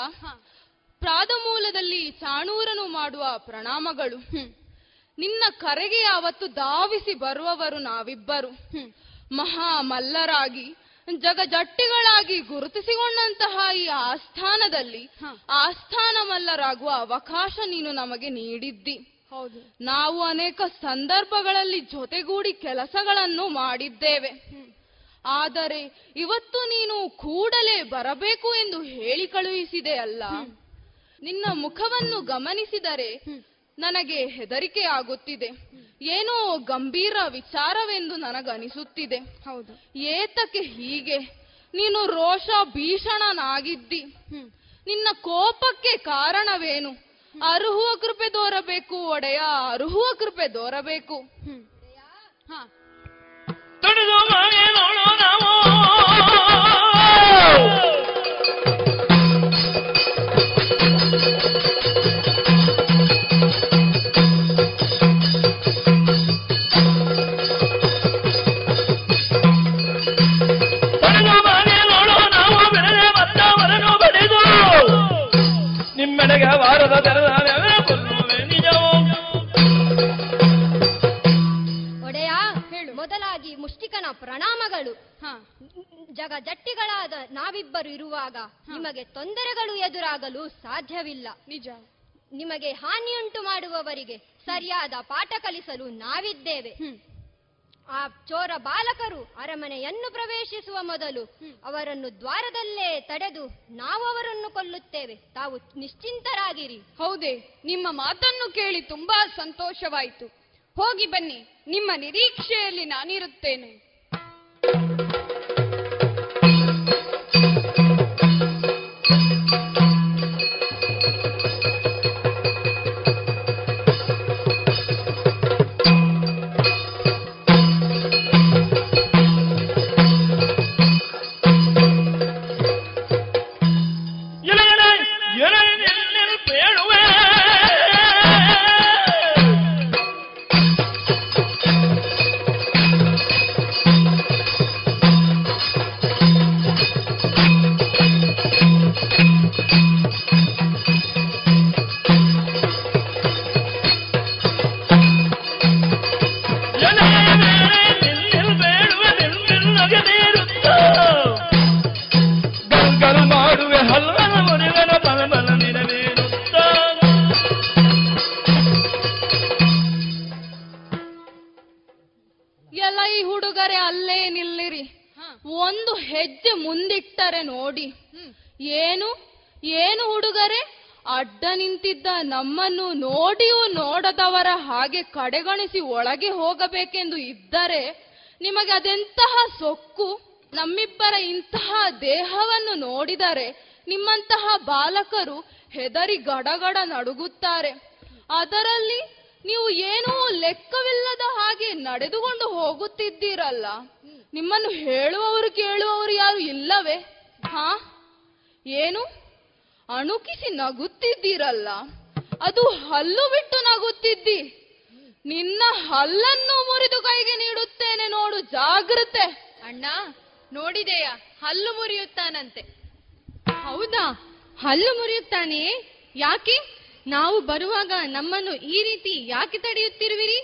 ಪ್ರಾದಮೂಲದಲ್ಲಿ ಚಾಣೂರನು ಮಾಡುವ ಪ್ರಣಾಮಗಳು. ನಿನ್ನ ಕರೆಗೆ ಯಾವತ್ತು ಧಾವಿಸಿ ಬರುವವರು ನಾವಿಬ್ಬರು. ಮಹಾಮಲ್ಲರಾಗಿ ಜಗಜಟ್ಟಿಗಳಾಗಿ ಗುರುತಿಸಿಕೊಂಡಂತಹ ಈ ಆಸ್ಥಾನದಲ್ಲಿ ಆಸ್ಥಾನ ಮಲ್ಲರಾಗುವ ಅವಕಾಶ ನೀನು ನಮಗೆ ನೀಡಿದ್ದಿ. ಹೌದು, ನಾವು ಅನೇಕ ಸಂದರ್ಭಗಳಲ್ಲಿ ಜೊತೆಗೂಡಿ ಕೆಲಸಗಳನ್ನು ಮಾಡಿದ್ದೇವೆ. ಆದರೆ ಇವತ್ತು ನೀನು ಕೂಡಲೇ ಬರಬೇಕು ಎಂದು ಹೇಳಿ ಕಳುಹಿಸಿದೆ ಅಲ್ಲ. ನಿನ್ನ ಮುಖವನ್ನು ಗಮನಿಸಿದರೆ ನನಗೆ ಹೆದರಿಕೆಯಾಗುತ್ತಿದೆ. ಏನೋ ಗಂಭೀರ ವಿಚಾರವೆಂದು ನನಗನಿಸುತ್ತಿದೆ. ಹೌದು, ಏತಕ್ಕೆ ಹೀಗೆ? ನೀನು ರೋಷ ಭೀಷಣನಾಗಿದ್ದಿ. ನಿನ್ನ ಕೋಪಕ್ಕೆ ಕಾರಣವೇನು? ಅರುಹುವ ಕೃಪೆ ದೋರಬೇಕು ಒಡೆಯ, ಅರುಹುವ ಕೃಪೆ ದೋರಬೇಕು. ಹ ತೊಡೆದು ಮನೆ ನೋಡೋ ನಾವು ತೊಡೆದು ಮನೆ ನೋಡೋ ನಾವು ಬೆಳೆದ ಬತ್ತವರನ್ನು ಬಡಿದು ನಿಮ್ಮೆಡೆಗೆ ವಾರದ ತೆರೆದ ಮುಷ್ಟಿಕನ ಪ್ರಣಾಮಗಳು. ಜಗ ಜಟ್ಟಿಗಳಾದ ನಾವಿಬ್ಬರು ಇರುವಾಗ ನಿಮಗೆ ತೊಂದರೆಗಳು ಎದುರಾಗಲು ಸಾಧ್ಯವಿಲ್ಲ. ನಿಜ, ನಿಮಗೆ ಹಾನಿಯುಂಟು ಮಾಡುವವರಿಗೆ ಸರಿಯಾದ ಪಾಠ ಕಲಿಸಲು ನಾವಿದ್ದೇವೆ. ಆ ಚೋರ ಬಾಲಕರು ಅರಮನೆಯನ್ನು ಪ್ರವೇಶಿಸುವ ಮೊದಲು ಅವರನ್ನು ದ್ವಾರದಲ್ಲೇ ತಡೆದು ನಾವು ಅವರನ್ನು ಕೊಲ್ಲುತ್ತೇವೆ. ತಾವು ನಿಶ್ಚಿಂತರಾಗಿರಿ. ಹೌದೇ, ನಿಮ್ಮ ಮಾತನ್ನು ಕೇಳಿ ತುಂಬಾ ಸಂತೋಷವಾಯಿತು. ಹೋಗಿ ಬನ್ನಿ, ನಿಮ್ಮ ನಿರೀಕ್ಷೆಯಲ್ಲಿ ನಾನಿರುತ್ತೇನೆ. ಏನು ಏನು ಹುಡುಗರೇ, ಅಡ್ಡ ನಿಂತಿದ್ದ ನಮ್ಮನ್ನು ನೋಡಿಯೂ ನೋಡದವರ ಹಾಗೆ ಕಡೆಗಣಿಸಿ ಒಳಗೆ ಹೋಗಬೇಕೆಂದು ಇದ್ದರೆ ನಿಮಗೆ ಅದೆಂತಹ ಸೊಕ್ಕು? ನಮ್ಮಿಬ್ಬರ ಇಂತಹ ದೇಹವನ್ನು ನೋಡಿದರೆ ನಿಮ್ಮಂತಹ ಬಾಲಕರು ಹೆದರಿ ಗಡಗಡ ನಡುಗುತ್ತಾರೆ. ಅದರಲ್ಲಿ ನೀವು ಏನೂ ಲೆಕ್ಕವಿಲ್ಲದ ಹಾಗೆ ನಡೆದುಕೊಂಡು ಹೋಗುತ್ತಿದ್ದೀರಲ್ಲ, ನಿಮ್ಮನ್ನು ಹೇಳುವವರು ಕೇಳುವವರು ಯಾರು ಇಲ್ಲವೇ? ಹಾ, ಏನು ಅಣುಕಿಸಿ ನಗುತ್ತಿದ್ದೀರಲ್ಲ, ಅದು ಹಲ್ಲು ಬಿಟ್ಟು ನಗುತ್ತಿದ್ದಿ. ನಿನ್ನ ಹಲ್ಲನ್ನು ಮುರಿದು ಕೈಗೆ ನೀಡುತ್ತೇನೆ ನೋಡು, ಜಾಗೃತೆ. ಅಣ್ಣ ನೋಡಿದೆಯ, ಹಲ್ಲು ಮುರಿಯುತ್ತಾನಂತೆ. ಹೌದಾ, ಹಲ್ಲು ಮುರಿಯುತ್ತಾನೆಯೇ? ಯಾಕೆ? ನಾವು ಬರುವಾಗ ನಮ್ಮನ್ನು ಈ ರೀತಿ ಯಾಕೆ ತಡೆಯುತ್ತಿರುವಿರಿ?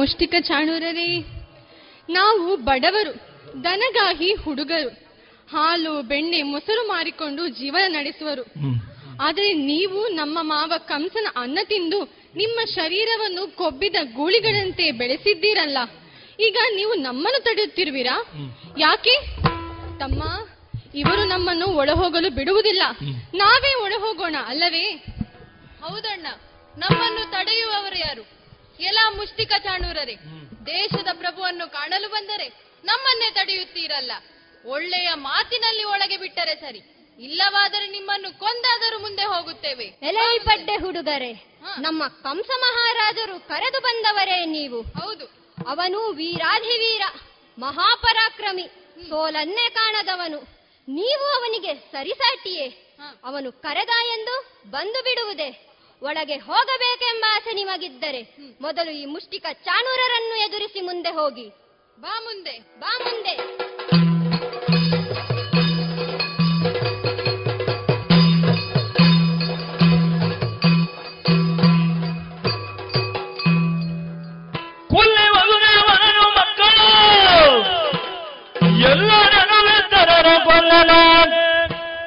ಮುಷ್ಟಿಕ ಚಾಣೂರರೇ, ನಾವು ಬಡವರು, ದನಗಾಗಿ ಹುಡುಗರು, ಹಾಲು ಬೆಣ್ಣೆ ಮೊಸರು ಮಾರಿಕೊಂಡು ಜೀವನ ನಡೆಸುವರು. ಆದರೆ ನೀವು ನಮ್ಮ ಮಾವ ಕಂಸನ ಅನ್ನ ತಿಂದು ನಿಮ್ಮ ಶರೀರವನ್ನು ಕೊಬ್ಬಿದ ಗೂಳಿಗಳಂತೆ ಬೆಳೆಸಿದ್ದೀರಲ್ಲ, ಈಗ ನೀವು ನಮ್ಮನ್ನು ತಡೆಯುತ್ತಿರುವಿರಾ? ಯಾಕೆ? ತಮ್ಮ, ಇವರು ನಮ್ಮನ್ನು ಒಳಹೋಗಲು ಬಿಡುವುದಿಲ್ಲ, ನಾವೇ ಒಳಹೋಗೋಣ ಅಲ್ಲವೇ? ಹೌದಣ್ಣ, ನಮ್ಮನ್ನು ತಡೆಯುವವರು ಯಾರು? ಎಲ್ಲ ಮುಷ್ಟಿಕ ಚಾಣೂರರೇ, ದೇಶದ ಪ್ರಭುವನ್ನು ಕಾಣಲು ಬಂದರೆ ನಮ್ಮನ್ನೇ ತಡೆಯುತ್ತೀರಲ್ಲ. ಒಳ್ಳೆಯ ಮಾತಿನಲ್ಲಿ ಒಳಗೆ ಬಿಟ್ಟರೆ ಸರಿ, ಇಲ್ಲವಾದರೆ ನಿಮ್ಮನ್ನು ಕೊಂದಾದರೂ ಮುಂದೆ ಹೋಗುತ್ತೇವೆ. ಎಲೈ ಬಡ್ಡೆ ಹುಡುಗರೇ, ನಮ್ಮ ಕಂಸ ಮಹಾರಾಜರು ಕರೆದು ಬಂದವರೇ ನೀವು. ಹೌದು, ಅವನು ವೀರಾಧಿವೀರ, ಮಹಾಪರಾಕ್ರಮಿ, ಸೋಲನ್ನೇ ಕಾಣದವನು. ನೀವು ಅವನಿಗೆ ಸರಿಸಾಟಿಯೇ? ಅವನು ಕರೆದ ಎಂದು ಬಂದು ಬಿಡುವುದೇ? ಒಳಗೆ ಹೋಗಬೇಕೆಂಬ ಆಸೆ ನಿಮಗಿದ್ದರೆ ಮೊದಲು ಈ ಮುಷ್ಟಿಕ ಚಾಣೂರರನ್ನು ಎದುರಿಸಿ ಮುಂದೆ ಹೋಗಿ. ಬಾ ಮುಂದೆ, ಬಾ ಮುಂದೆ.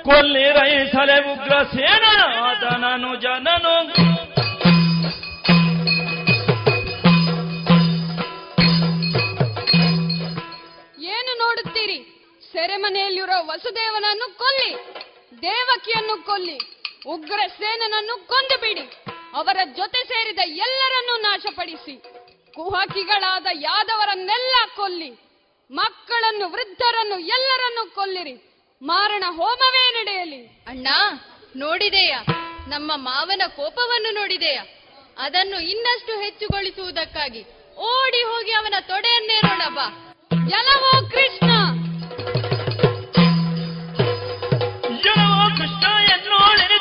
ಕೊಲ್ಲಿ ರೈಸಲೆ ಉಗ್ರ ಸೇನನಾದನನು ಜನನು ಏನು ನೋಡುತ್ತೀರಿ? ಸೆರೆಮನೆಯಲ್ಲಿರೋ ವಸುದೇವನನ್ನು ಕೊಲ್ಲಿ, ದೇವಕಿಯನ್ನು ಕೊಲ್ಲಿ, ಉಗ್ರ ಸೇನನನ್ನು ಕೊಂದು ಬಿಡಿ, ಅವರ ಜೊತೆ ಸೇರಿದ ಎಲ್ಲರನ್ನೂ ನಾಶಪಡಿಸಿ, ಕುಹಕಿಗಳಾದ ಯಾದವರನ್ನೆಲ್ಲ ಕೊಲ್ಲಿ, ಮಕ್ಕಳನ್ನು ವೃದ್ಧರನ್ನು ಎಲ್ಲರನ್ನೂ ಕೊಲ್ಲಿರಿ, ಮಾರಣ ಹೋಮವೇ ನಡೆಯಲಿ. ಅಣ್ಣ ನೋಡಿದೆಯಾ, ನಮ್ಮ ಮಾವನ ಕೋಪವನ್ನು ನೋಡಿದೆಯಾ? ಅದನ್ನು ಇನ್ನಷ್ಟು ಹೆಚ್ಚುಗೊಳಿಸುವುದಕ್ಕಾಗಿ ಓಡಿ ಹೋಗಿ ಅವನ ತೊಡೆಯನ್ನೇರೋಣ ಬಾ. ಎಲವೋ ಕೃಷ್ಣ, ಎಲವೋ ಕೃಷ್ಣ ಎನ್ನೋಳೆದು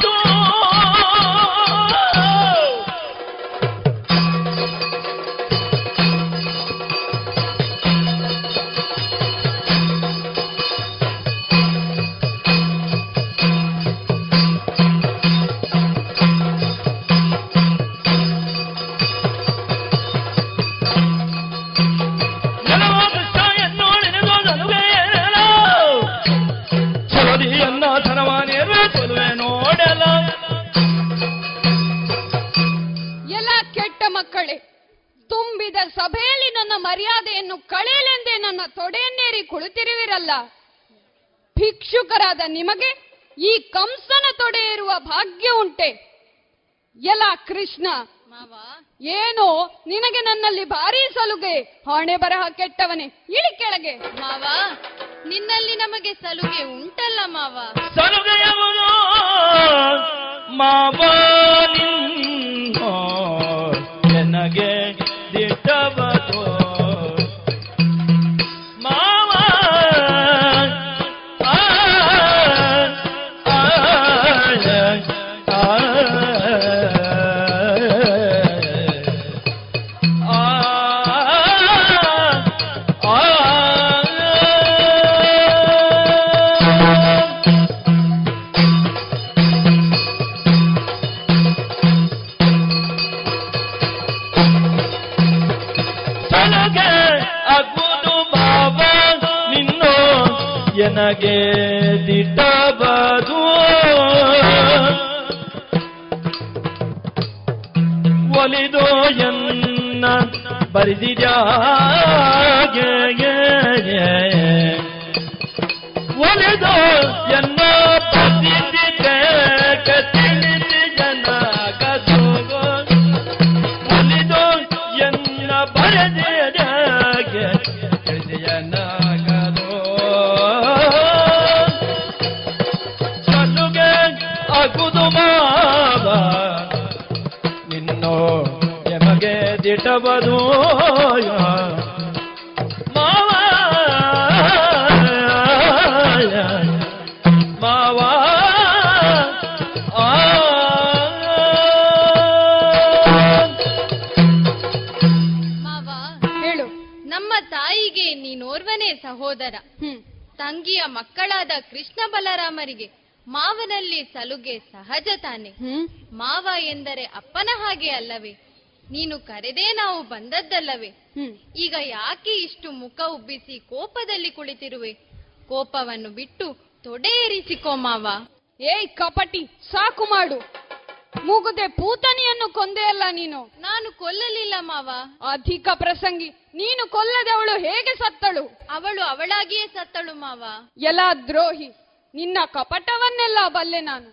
ತುಂಬಿದ ಸಭೆಯಲ್ಲಿ ನನ್ನ ಮರ್ಯಾದೆಯನ್ನು ಕಳೆಯಲೆಂದೇ ನನ್ನ ತೊಡೆಯನ್ನೇರಿ ಕುಳಿತಿರುವಿರಲ್ಲ. ಭಿಕ್ಷುಕರಾದ ನಿಮಗೆ ಈ ಕಂಸನ ತೊಡೆಯಿರುವ ಭಾಗ್ಯ ಉಂಟೆ. ಎಲ ಕೃಷ್ಣ, ಏನೋ ನಿನಗೆ ನನ್ನಲ್ಲಿ ಭಾರಿ ಸಲುಗೆ. ಹೊಣೆ ಬರಹ ಕೆಟ್ಟವನೇ, ಇಳಿ ಕೆಳಗೆ. ಮಾವ, ನಿನ್ನಲ್ಲಿ ನಮಗೆ ಸಲುಗೆ ಉಂಟಲ್ಲ ಮಾವ. ಸಲುಗೆಯವನು ಮಾವ ನಿನ್ನೋ ನನಗೆ ದಿಟ್ಟವನು ಮಾವ. ಆ ಜನಗೆ ದಿಟ್ಟಬಾದು ಒಲಿದೋ ಎನ್ನ ಬರಿದಿದ್ಯಾಗೆ ಒಲಿದೋ ಎನ್ನ ಬದು ಮಾವ ಮಾವ ಆ ಮಾವ ಹೇಳು. ನಮ್ಮ ತಾಯಿಗೆ ನೀನೋರ್ವನೇ ಸಹೋದರ. ತಂಗಿಯ ಮಕ್ಕಳಾದ ಕೃಷ್ಣ ಬಲರಾಮರಿಗೆ ಮಾವನಲ್ಲಿ ಸಲುಗೆ ಸಹಜ ತಾನೆ. ಮಾವ ಎಂದರೆ ಅಪ್ಪನ ಹಾಗೆ ಅಲ್ಲವೇ? ನೀನು ಕರೆದೇ ನಾವು ಬಂದದ್ದಲ್ಲವೇ? ಈಗ ಯಾಕೆ ಇಷ್ಟು ಮುಖ ಉಬ್ಬಿಸಿ ಕೋಪದಲ್ಲಿ ಕುಳಿತಿರುವೆ? ಕೋಪವನ್ನು ಬಿಟ್ಟು ತೊಡೆ ಏರಿಸಿಕೋ ಮಾವ. ಏಯ್ ಕಪಟಿ, ಸಾಕು ಮಾಡು. ಮೂಗುದೆ ಪೂತನಿಯನ್ನು ಕೊಂದೆ ಅಲ್ಲ ನೀನು? ನಾನು ಕೊಲ್ಲಲಿಲ್ಲ ಮಾವ. ಅಧಿಕ ಪ್ರಸಂಗಿ, ನೀನು ಕೊಲ್ಲದೆ ಅವಳು ಹೇಗೆ ಸತ್ತಳು? ಅವಳು ಅವಳಾಗಿಯೇ ಸತ್ತಳು ಮಾವ. ಎಲ್ಲ ದ್ರೋಹಿ, ನಿನ್ನ ಕಪಟವನ್ನೆಲ್ಲ ಬಲ್ಲೆ ನಾನು.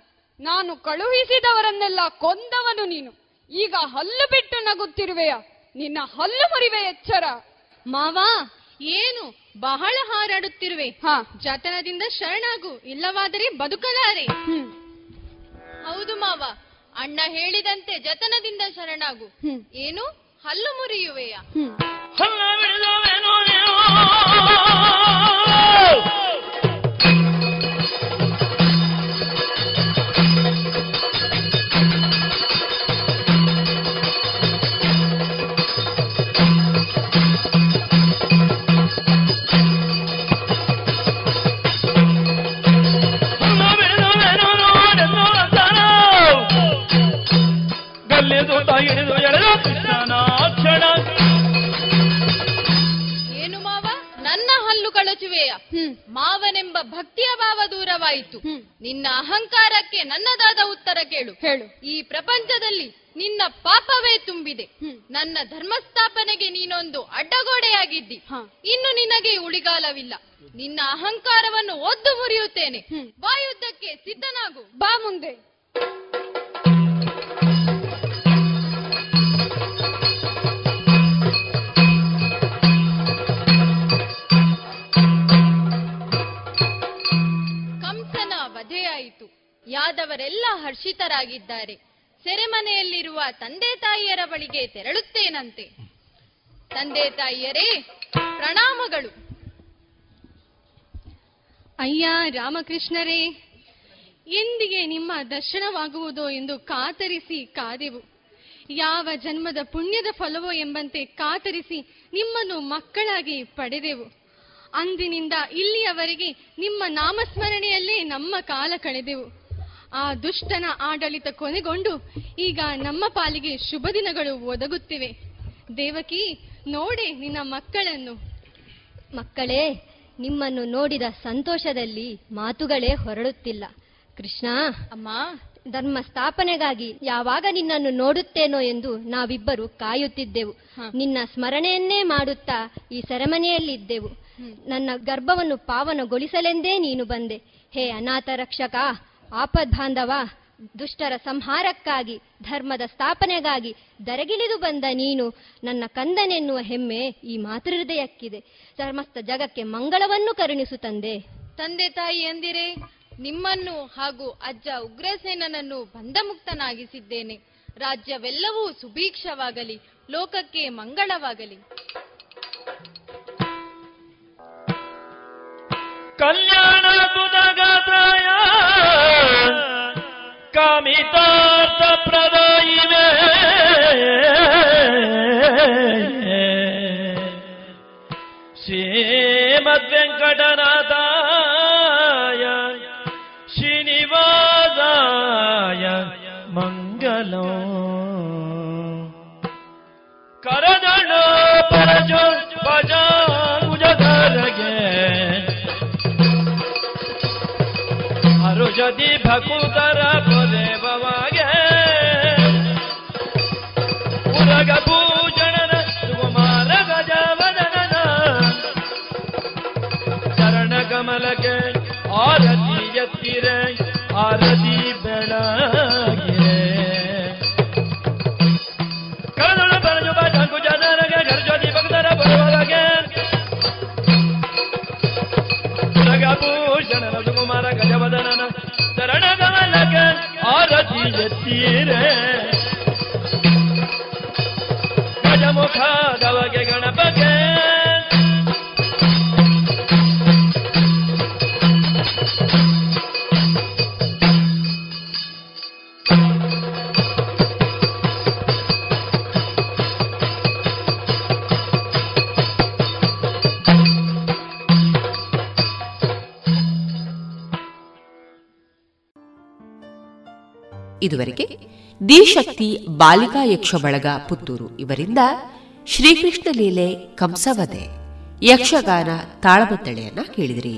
ನಾನು ಕಳುಹಿಸಿದವರನ್ನೆಲ್ಲ ಕೊಂದವನು ನೀನು. ಈಗ ಹಲ್ಲು ಬಿಟ್ಟು ನಗುತ್ತಿರುವೆಯ? ನಿನ್ನ ಹಲ್ಲು ಮುರಿವೆ, ಎಚ್ಚರ. ಮಾವ ಏನು ಬಹಳ ಹಾರಾಡುತ್ತಿರುವೆ? ಜಾತನದಿಂದ ಶರಣಾಗು, ಇಲ್ಲವಾದರೆ ಬದುಕಲಾರೆ. ಹೌದು ಮಾವ, ಅಣ್ಣ ಹೇಳಿದಂತೆ ಜತನದಿಂದ ಶರಣಾಗು. ಏನು ಹಲ್ಲು ಮುರಿಯುವೆಯ? ಏನು ಮಾವ, ನನ್ನ ಹಲ್ಲು ಕಳಚುವೆಯ? ಮಾವನೆಂಬ ಭಕ್ತಿಯ ಭಾವ ದೂರವಾಯಿತು. ನಿನ್ನ ಅಹಂಕಾರಕ್ಕೆ ನನ್ನದಾದ ಉತ್ತರ ಕೇಳು. ಹೇಳು. ಈ ಪ್ರಪಂಚದಲ್ಲಿ ನಿನ್ನ ಪಾಪವೇ ತುಂಬಿದೆ. ನನ್ನ ಧರ್ಮಸ್ಥಾಪನೆಗೆ ನೀನೊಂದು ಅಡ್ಡಗೋಡೆಯಾಗಿದ್ದಿ. ಇನ್ನು ನಿನಗೆ ಉಳಿಗಾಲವಿಲ್ಲ. ನಿನ್ನ ಅಹಂಕಾರವನ್ನು ಒದ್ದು ಮುರಿಯುತ್ತೇನೆ. ಬಾ, ಯುದ್ಧಕ್ಕೆ ಸಿದ್ಧನಾಗು. ಬಾ ಮುಂದೆ. ಯಾದವರೆಲ್ಲ ಹರ್ಷಿತರಾಗಿದ್ದಾರೆ. ಸೆರೆಮನೆಯಲ್ಲಿರುವ ತಂದೆ ತಾಯಿಯರ ಬಳಿಗೆ ತೆರಳುತ್ತೇನಂತೆ. ತಂದೆ ತಾಯಿಯರೇ, ಪ್ರಣಾಮಗಳು. ಅಯ್ಯ ರಾಮಕೃಷ್ಣರೇ, ಎಂದಿಗೆ ನಿಮ್ಮ ದರ್ಶನವಾಗುವುದೋ ಎಂದು ಕಾತರಿಸಿ ಕಾದೆವು. ಯಾವ ಜನ್ಮದ ಪುಣ್ಯದ ಫಲವೋ ಎಂಬಂತೆ ಕಾತರಿಸಿ ನಿಮ್ಮನ್ನು ಮಕ್ಕಳಾಗಿ ಪಡೆದೆವು. ಅಂದಿನಿಂದ ಇಲ್ಲಿಯವರೆಗೆ ನಿಮ್ಮ ನಾಮಸ್ಮರಣೆಯಲ್ಲೇ ನಮ್ಮ ಕಾಲ ಕಳೆದೆವು. ಆ ದುಷ್ಟನ ಆಡಳಿತ ಕೊನೆಗೊಂಡು ಈಗ ನಮ್ಮ ಪಾಲಿಗೆ ಶುಭ ದಿನಗಳು ಒದಗುತ್ತಿವೆ. ದೇವಕಿ, ನೋಡೆ ನಿನ್ನ ಮಕ್ಕಳನ್ನು. ಮಕ್ಕಳೇ, ನಿಮ್ಮನ್ನು ನೋಡಿದ ಸಂತೋಷದಲ್ಲಿ ಮಾತುಗಳೇ ಹೊರಡುತ್ತಿಲ್ಲ. ಕೃಷ್ಣ, ಅಮ್ಮ, ಧರ್ಮ ಸ್ಥಾಪನೆಗಾಗಿ ಯಾವಾಗ ನಿನ್ನನ್ನು ನೋಡುತ್ತೇನೋ ಎಂದು ನಾವಿಬ್ಬರು ಕಾಯುತ್ತಿದ್ದೆವು. ನಿನ್ನ ಸ್ಮರಣೆಯನ್ನೇ ಮಾಡುತ್ತಾ ಈ ಸೆರೆಮನೆಯಲ್ಲಿದ್ದೆವು. ನನ್ನ ಗರ್ಭವನ್ನು ಪಾವನಗೊಳಿಸಲೆಂದೇ ನೀನು ಬಂದೆ. ಹೇ ಅನಾಥ ರಕ್ಷಕ, ಆಪದ್ಬಾಂಧವ, ದುಷ್ಟರ ಸಂಹಾರಕ್ಕಾಗಿ, ಧರ್ಮದ ಸ್ಥಾಪನೆಗಾಗಿ ದರಗಿಳಿದು ಬಂದ ನೀನು ನನ್ನ ಕಂದನೆನ್ನುವ ಹೆಮ್ಮೆ ಈ ಮಾತೃಹೃದಯಕ್ಕಿದೆ. ಸಮಸ್ತ ಜಗಕ್ಕೆ ಮಂಗಳವನ್ನು ಕರುಣಿಸು ತಂದೆ. ತಂದೆ ತಾಯಿ ಎಂದಿರೇ, ನಿಮ್ಮನ್ನು ಹಾಗೂ ಅಜ್ಜ ಉಗ್ರಸೇನನನ್ನು ಬಂಧಮುಕ್ತನಾಗಿಸಿದ್ದೇನೆ. ರಾಜ್ಯವೆಲ್ಲವೂ ಸುಭೀಕ್ಷವಾಗಲಿ, ಲೋಕಕ್ಕೆ ಮಂಗಳವಾಗಲಿ. ಕಲ್ಯಾಣ ಬುಧಗಾತಾಯ ಕಾಮಿತಾರ್ಥ ಪ್ರದಾಯಿವೆ ಶ್ರೀಮದ್ ವೆಂಕಟನಾಥಾಯ ಶ್ರೀನಿವಾಸಾಯ ಮಂಗಲೋ ಕರದಣೋ ಪರಜೋ ಭಜಾ ಮುಜಧರಗೆ. ಠಕುತರ ದೇವವಾಗೆ ಉರಗ ಭೂಷಣನ ಸುಕುಮಾರ ಗಜವದನನ ಚರಣ ಕಮಲಕ್ಕೆ ಆರತಿ ಎತ್ತಿರೆ ಆರತಿ ಬೆಳಗೆ ಕರದೊಳ ಬರಜುಬ ಠಕು ಜನರಗೆ ಗರ್ಜೋದಿ ಭಕ್ತರ ಬರುವವರಗೆ ಉರಗ ಭೂಷಣನ ಸುಕುಮಾರ ಗಜವದನನ ಶರಣ ಕಮಲಕ ಆರತಿ ಎತ್ತೀರೆ ಗಜಮುಖದವಗೆ ಗಣಪಗೆ ಇದುವರೆಗೆ ದಿಶಕ್ತಿ ಬಾಲಿಕಾ ಯಕ್ಷ ಬಳಗ ಪುತ್ತೂರು ಇವರಿಂದ ಶ್ರೀಕೃಷ್ಣ ಲೀಲೆ ಕಂಸವಧೆ ಯಕ್ಷಗಾನ ತಾಳಮದ್ದಳೆಯನ್ನ ಕೇಳಿದಿರಿ.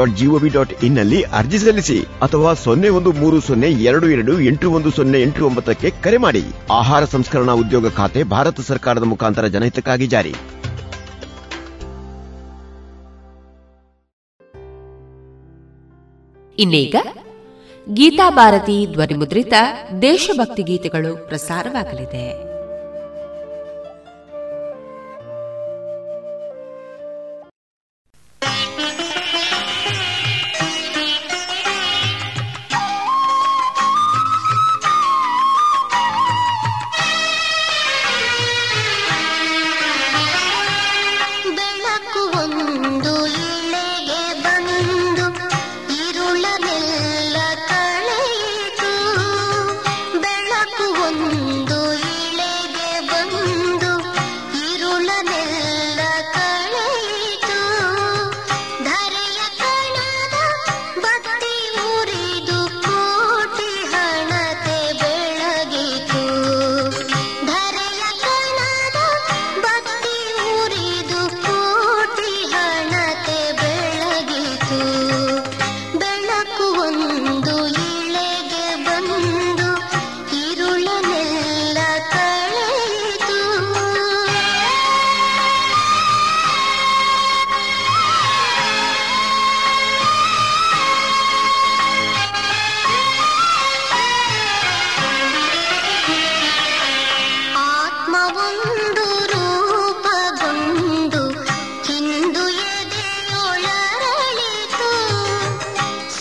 ಜಿಒವಿ ಡಾಟ್ ಇನ್ ನಲ್ಲಿ ಅರ್ಜಿ ಸಲ್ಲಿಸಿ ಅಥವಾ ಸೊನ್ನೆ ಒಂದು ಮೂರು ಸೊನ್ನೆ ಎರಡು ಎರಡು ಎಂಟು ಒಂದು ಸೊನ್ನೆ ಎಂಟು ಒಂಬತ್ತಕ್ಕೆ ಕರೆ ಮಾಡಿ. ಆಹಾರ ಸಂಸ್ಕರಣಾ ಉದ್ಯೋಗ ಖಾತೆ, ಭಾರತ ಸರ್ಕಾರದ ಮುಖಾಂತರ ಜನಹಿತಕ್ಕಾಗಿ ಜಾರಿ. ಇನ್ನೀಗ ಗೀತಾ ಭಾರತಿ ಧ್ವನಿಮುದ್ರಿತ ದೇಶಭಕ್ತಿ ಗೀತೆಗಳು ಪ್ರಸಾರವಾಗಲಿದೆ.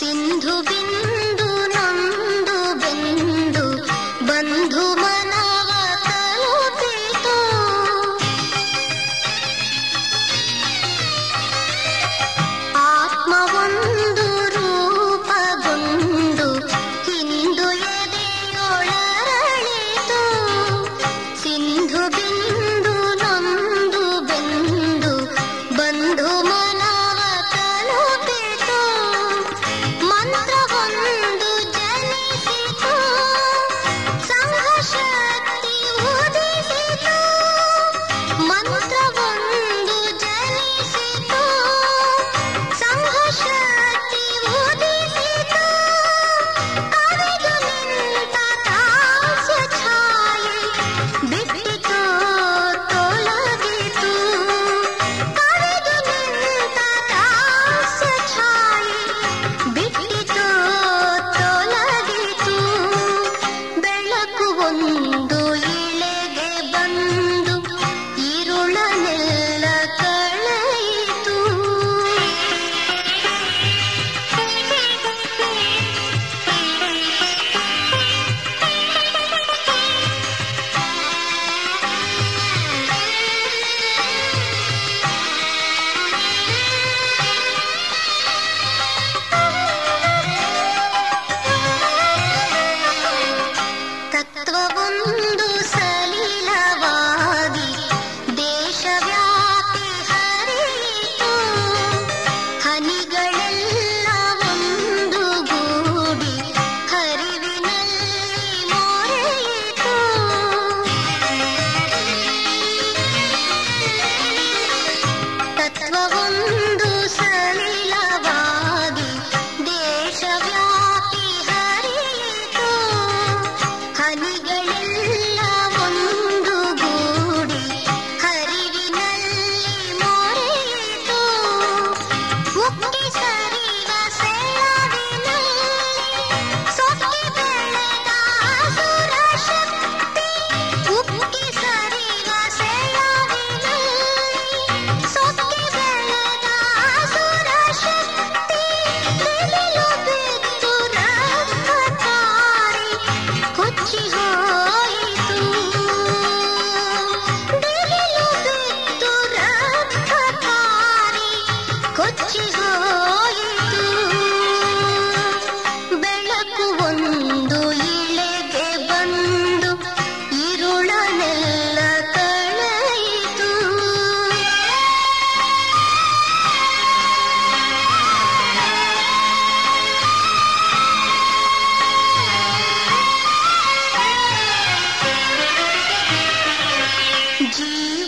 ಹಿಂದೂ ಬಿಂದು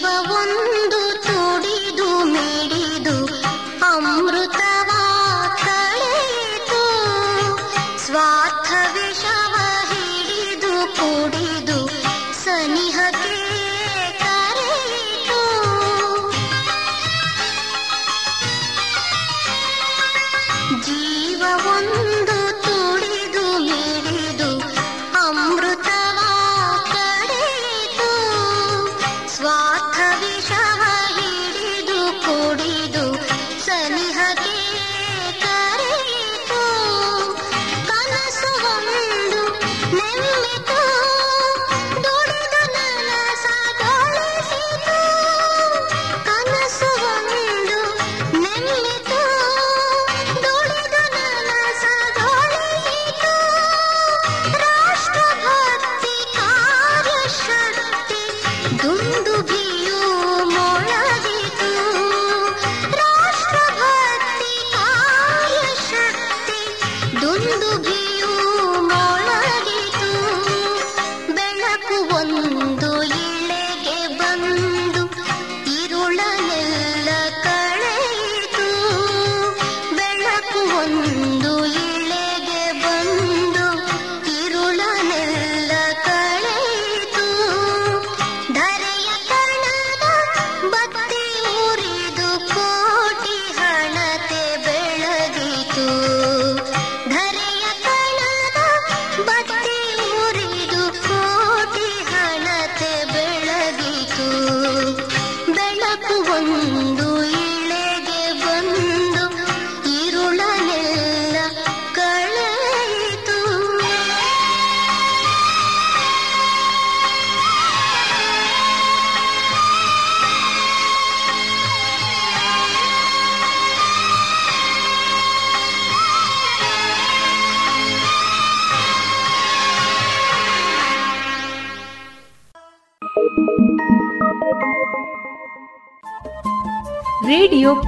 ಜೀವವೊಂದು ತುಡಿದು ಮಿಡಿದು ಅಮೃತವ ಕಳೆಯಿತು. ಸ್ವಾರ್ಥ ವಿಷವ ಹಿಡಿದು ಕುಡಿದು ಸನಿಹತೆ ಕರೆಯಿತು. ಜೀವವೊಂದು ತುಡಿದು ಮಿಡಿದು ಅಮೃತವ ಕರೆಯಿತು. ಸ್ವಾರ್ಥ ವಿಷವ ಹಿಡಿದು ಕುಡಿದು ಸನಿಹತೆ ಕರೆಯಿತು. ಕನಸು ಒಂದು ನೆಮ್ಮಿತು, ದುಡಿದು ನನಸಾಗಿಸಿತು. ಕನಸು ಒಂದು ನೆಮ್ಮಿತು, ದುಡಿದು ನನಸಾಗಿಸಿತು. ರಾಷ್ಟ್ರಭಕ್ತಿ ಕಾರ್ಯಶಕ್ತಿ ದುಂದುಬಿಯೂ ಮೊಳಗಿತು. ರಾಷ್ಟ್ರಭಕ್ತಿ ಕಾರ್ಯಶಕ್ತಿ ದುಂದುಬಿಯೂ ಮೊಳಗಿತು. ಬೆಳಕು ಒಂದು ಇಳೆಗೆ ಬಂದು ಇರುಳನೆಲ್ಲ ಕಳೆಯಿತು. ಬೆಳಕು ಒಂದು ಇಳೆಗೆ ಬಂದು ಇರುಳನೆಲ್ಲ ಕಳೆಯಿತು. ಧರೆಯ ಕಣದ ಬತ್ತಿ ಉರಿದು ಕೋಟಿ ಹಣತೆ ಬೆಳಗಿತು. ಧರೆಯ ಕಣದ ಬತ್ತಿ ಉರಿದು ಕೋಟಿ ಹಣತೆ ಬೆಳಗಿತು. ಬೆಳಕು ಒಂದು ಇಳೆಗೆ ಬಂದು ಇರುಳನೆಲ್ಲ ಕಳೆಯಿತು. ರೇಡಿಯೋ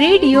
ರೇಡಿಯೋ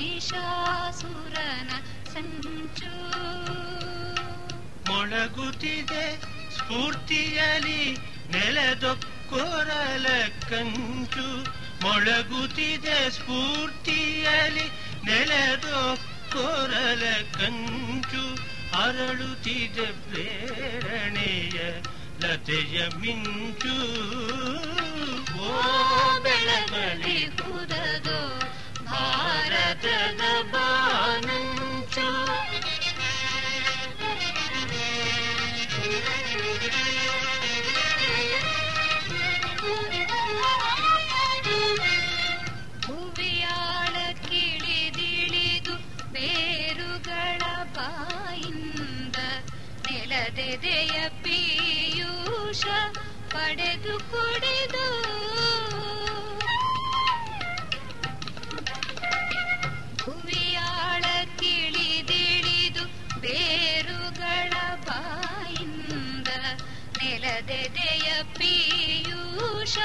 ನಿಶಾಸುರನ ಸಂಚು ಮೊಳಗುತ್ತಿದೆ ಸ್ಫೂರ್ತಿಯಲಿ ನೆಲದೊಕ್ಕೊರಲ ಕಂಚು ಮೊಳಗುತ್ತಿದೆ ಸ್ಫೂರ್ತಿಯಲಿ ನೆಲದೊಕ್ಕೊರಲ ಕಂಚು ಅರಳುತ್ತಿದೆ ಪ್ರೇರಣೆಯ ಲತೆಯ ಮಿಂಚು ಓ ಬೆಳಗಲಿ ಹುದದೋ ಭಾರತದ ಬಾನಂಚು ಭುವಿಯಾಳ ಕಿಳಿದಿಳಿದು ಬೇರುಗಳ ಬಾಯಿಂದ ನೆಲದೆದೆಯ ಪೀಯೂಷ ಪಡೆದು ಕುಡಿದು ಭುವಿಯಾಳ ಕಿಳಿದಿಳಿದು ಬೇರುಗಳ ಬಾಯಿಂದ ನೆಲದೆದೆಯ ಪೀಯೂಷ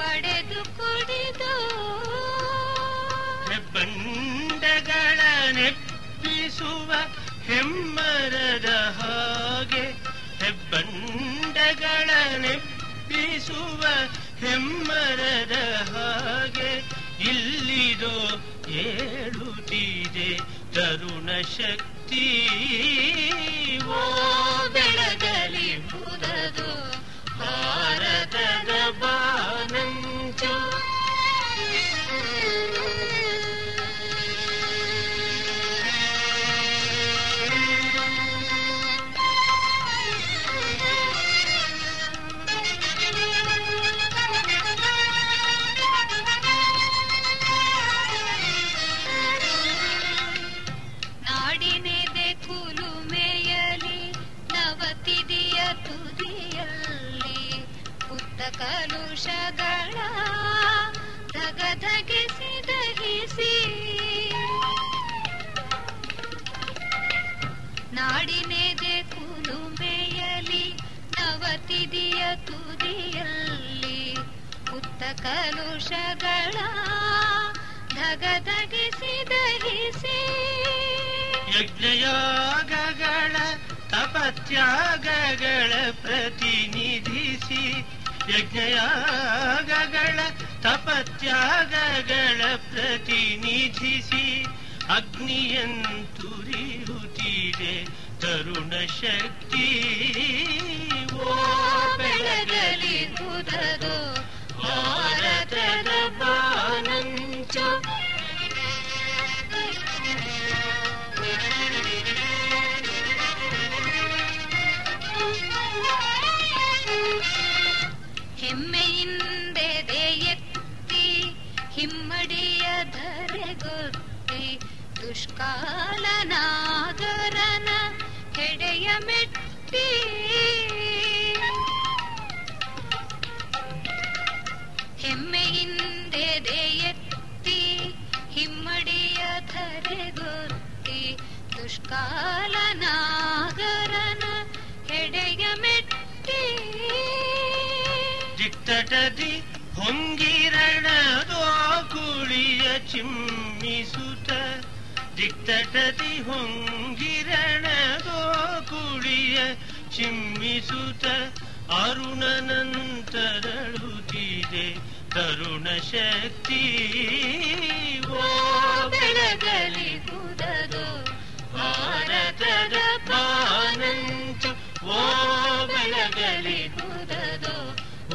ಪಡೆದು ಕುಡಿದು ಬಂಡಗಳ ನೆಪ್ಪಿಸುವ ಹೆಮ್ಮರದ ಹಾಗೆ ಬಂಡಗಳ ನೆಪ್ಪಿಸುವ ಹೆಮ್ಮರದ ಹಾಗೆ ಇಲ್ಲಿದೋ ಏಳುತ್ತಿದೆ ತರುಣ ಶಕ್ತಿ ಓ ಬೆಳಗಲಿ ಹುದದು ಭಾರತದ ಬಾನಂಚು ಕಲುಷಗಳ ಧಗಧಗಿಸಿ ದಹಿಸಿ ನಾಡಿನೆದೆ ಕುಲುಮೆಯಲಿ ನವತಿದಿಯ ತುದಿಯಲ್ಲಿ ಪುತ್ತ ಕಲುಷಗಳ ಧಗಧಗಿಸಿ ದಹಿಸಿ ಯಜ್ಞಯಾಗಗಳ ತಪತ್ಯಾಗಗಳ ಪ್ರತಿನಿಧಿಸಿ ಯಜ್ಞಯಾಗಗಳ ತಪತ್ಯಾಗಗಳ ಪ್ರತಿನಿಧಿಸಿ ಅಗ್ನಿಯಂತುರಿಯುತ್ತಿದೆ ತರುಣ ಶಕ್ತಿ ಓ ಬೆಳಗಲಿ ಹುದದು ಭಾರತದ ಬಾನಂಚು ಹೆಮ್ಮೆಯಿಂದೆದೆ ಎತ್ತಿ ಹಿಮ್ಮಡಿಯ ಧರೆಗೊತ್ತಿ ದುಷ್ಕಾಲನಾದರನ ಹೆಡೆಯ ಮೆಟ್ಟಿ ಹೆಮ್ಮೆಯಿಂದೆದೆ ಎತ್ತಿ ಹಿಮ್ಮಡಿಯ ಧರೆಗೊತ್ತಿ ದುಷ್ಕಾಲನಾದರನ ಹೆಡೆಯ ಮೆಟ್ಟಿ ತಟದಿ ಹೊಂಗಿರಣದೋ ಕುಳಿಯ ಚಿಮ್ಮಿಸುತ್ತ ದಿಕ್ತಟದಿ ಹೊಂಗಿರಣದೋ ಕುಳಿಯ ಚಿಮ್ಮಿಸುತ್ತ ಅರುಣನಂತರಳುತ್ತಿದೆ ತರುಣ ಶಕ್ತಿ ಓ ಬೆಳಗಲಿ ಹುದದು ಭಾರತದ ಬಾನಂಚು ಓ ಬೆಳಗಲಿ ಹುದದು ಓ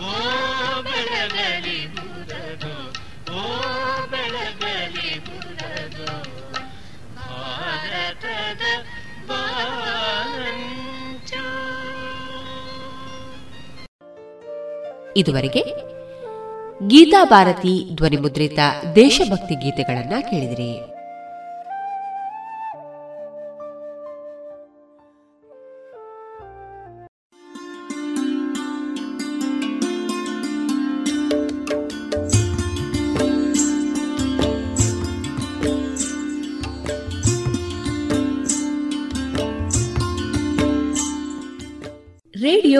ಬೆಳಗಲಿ ಹುದದು ಓ ಬೆಳಗಲಿ ಹುದದು. ಇದುವರೆಗೆ ಗೀತಾ ಭಾರತಿ ಧ್ವನಿಮುದ್ರಿತ ದೇಶಭಕ್ತಿ ಗೀತೆಗಳನ್ನು ಕೇಳಿದಿರಿ. ರೇಡಿಯೋ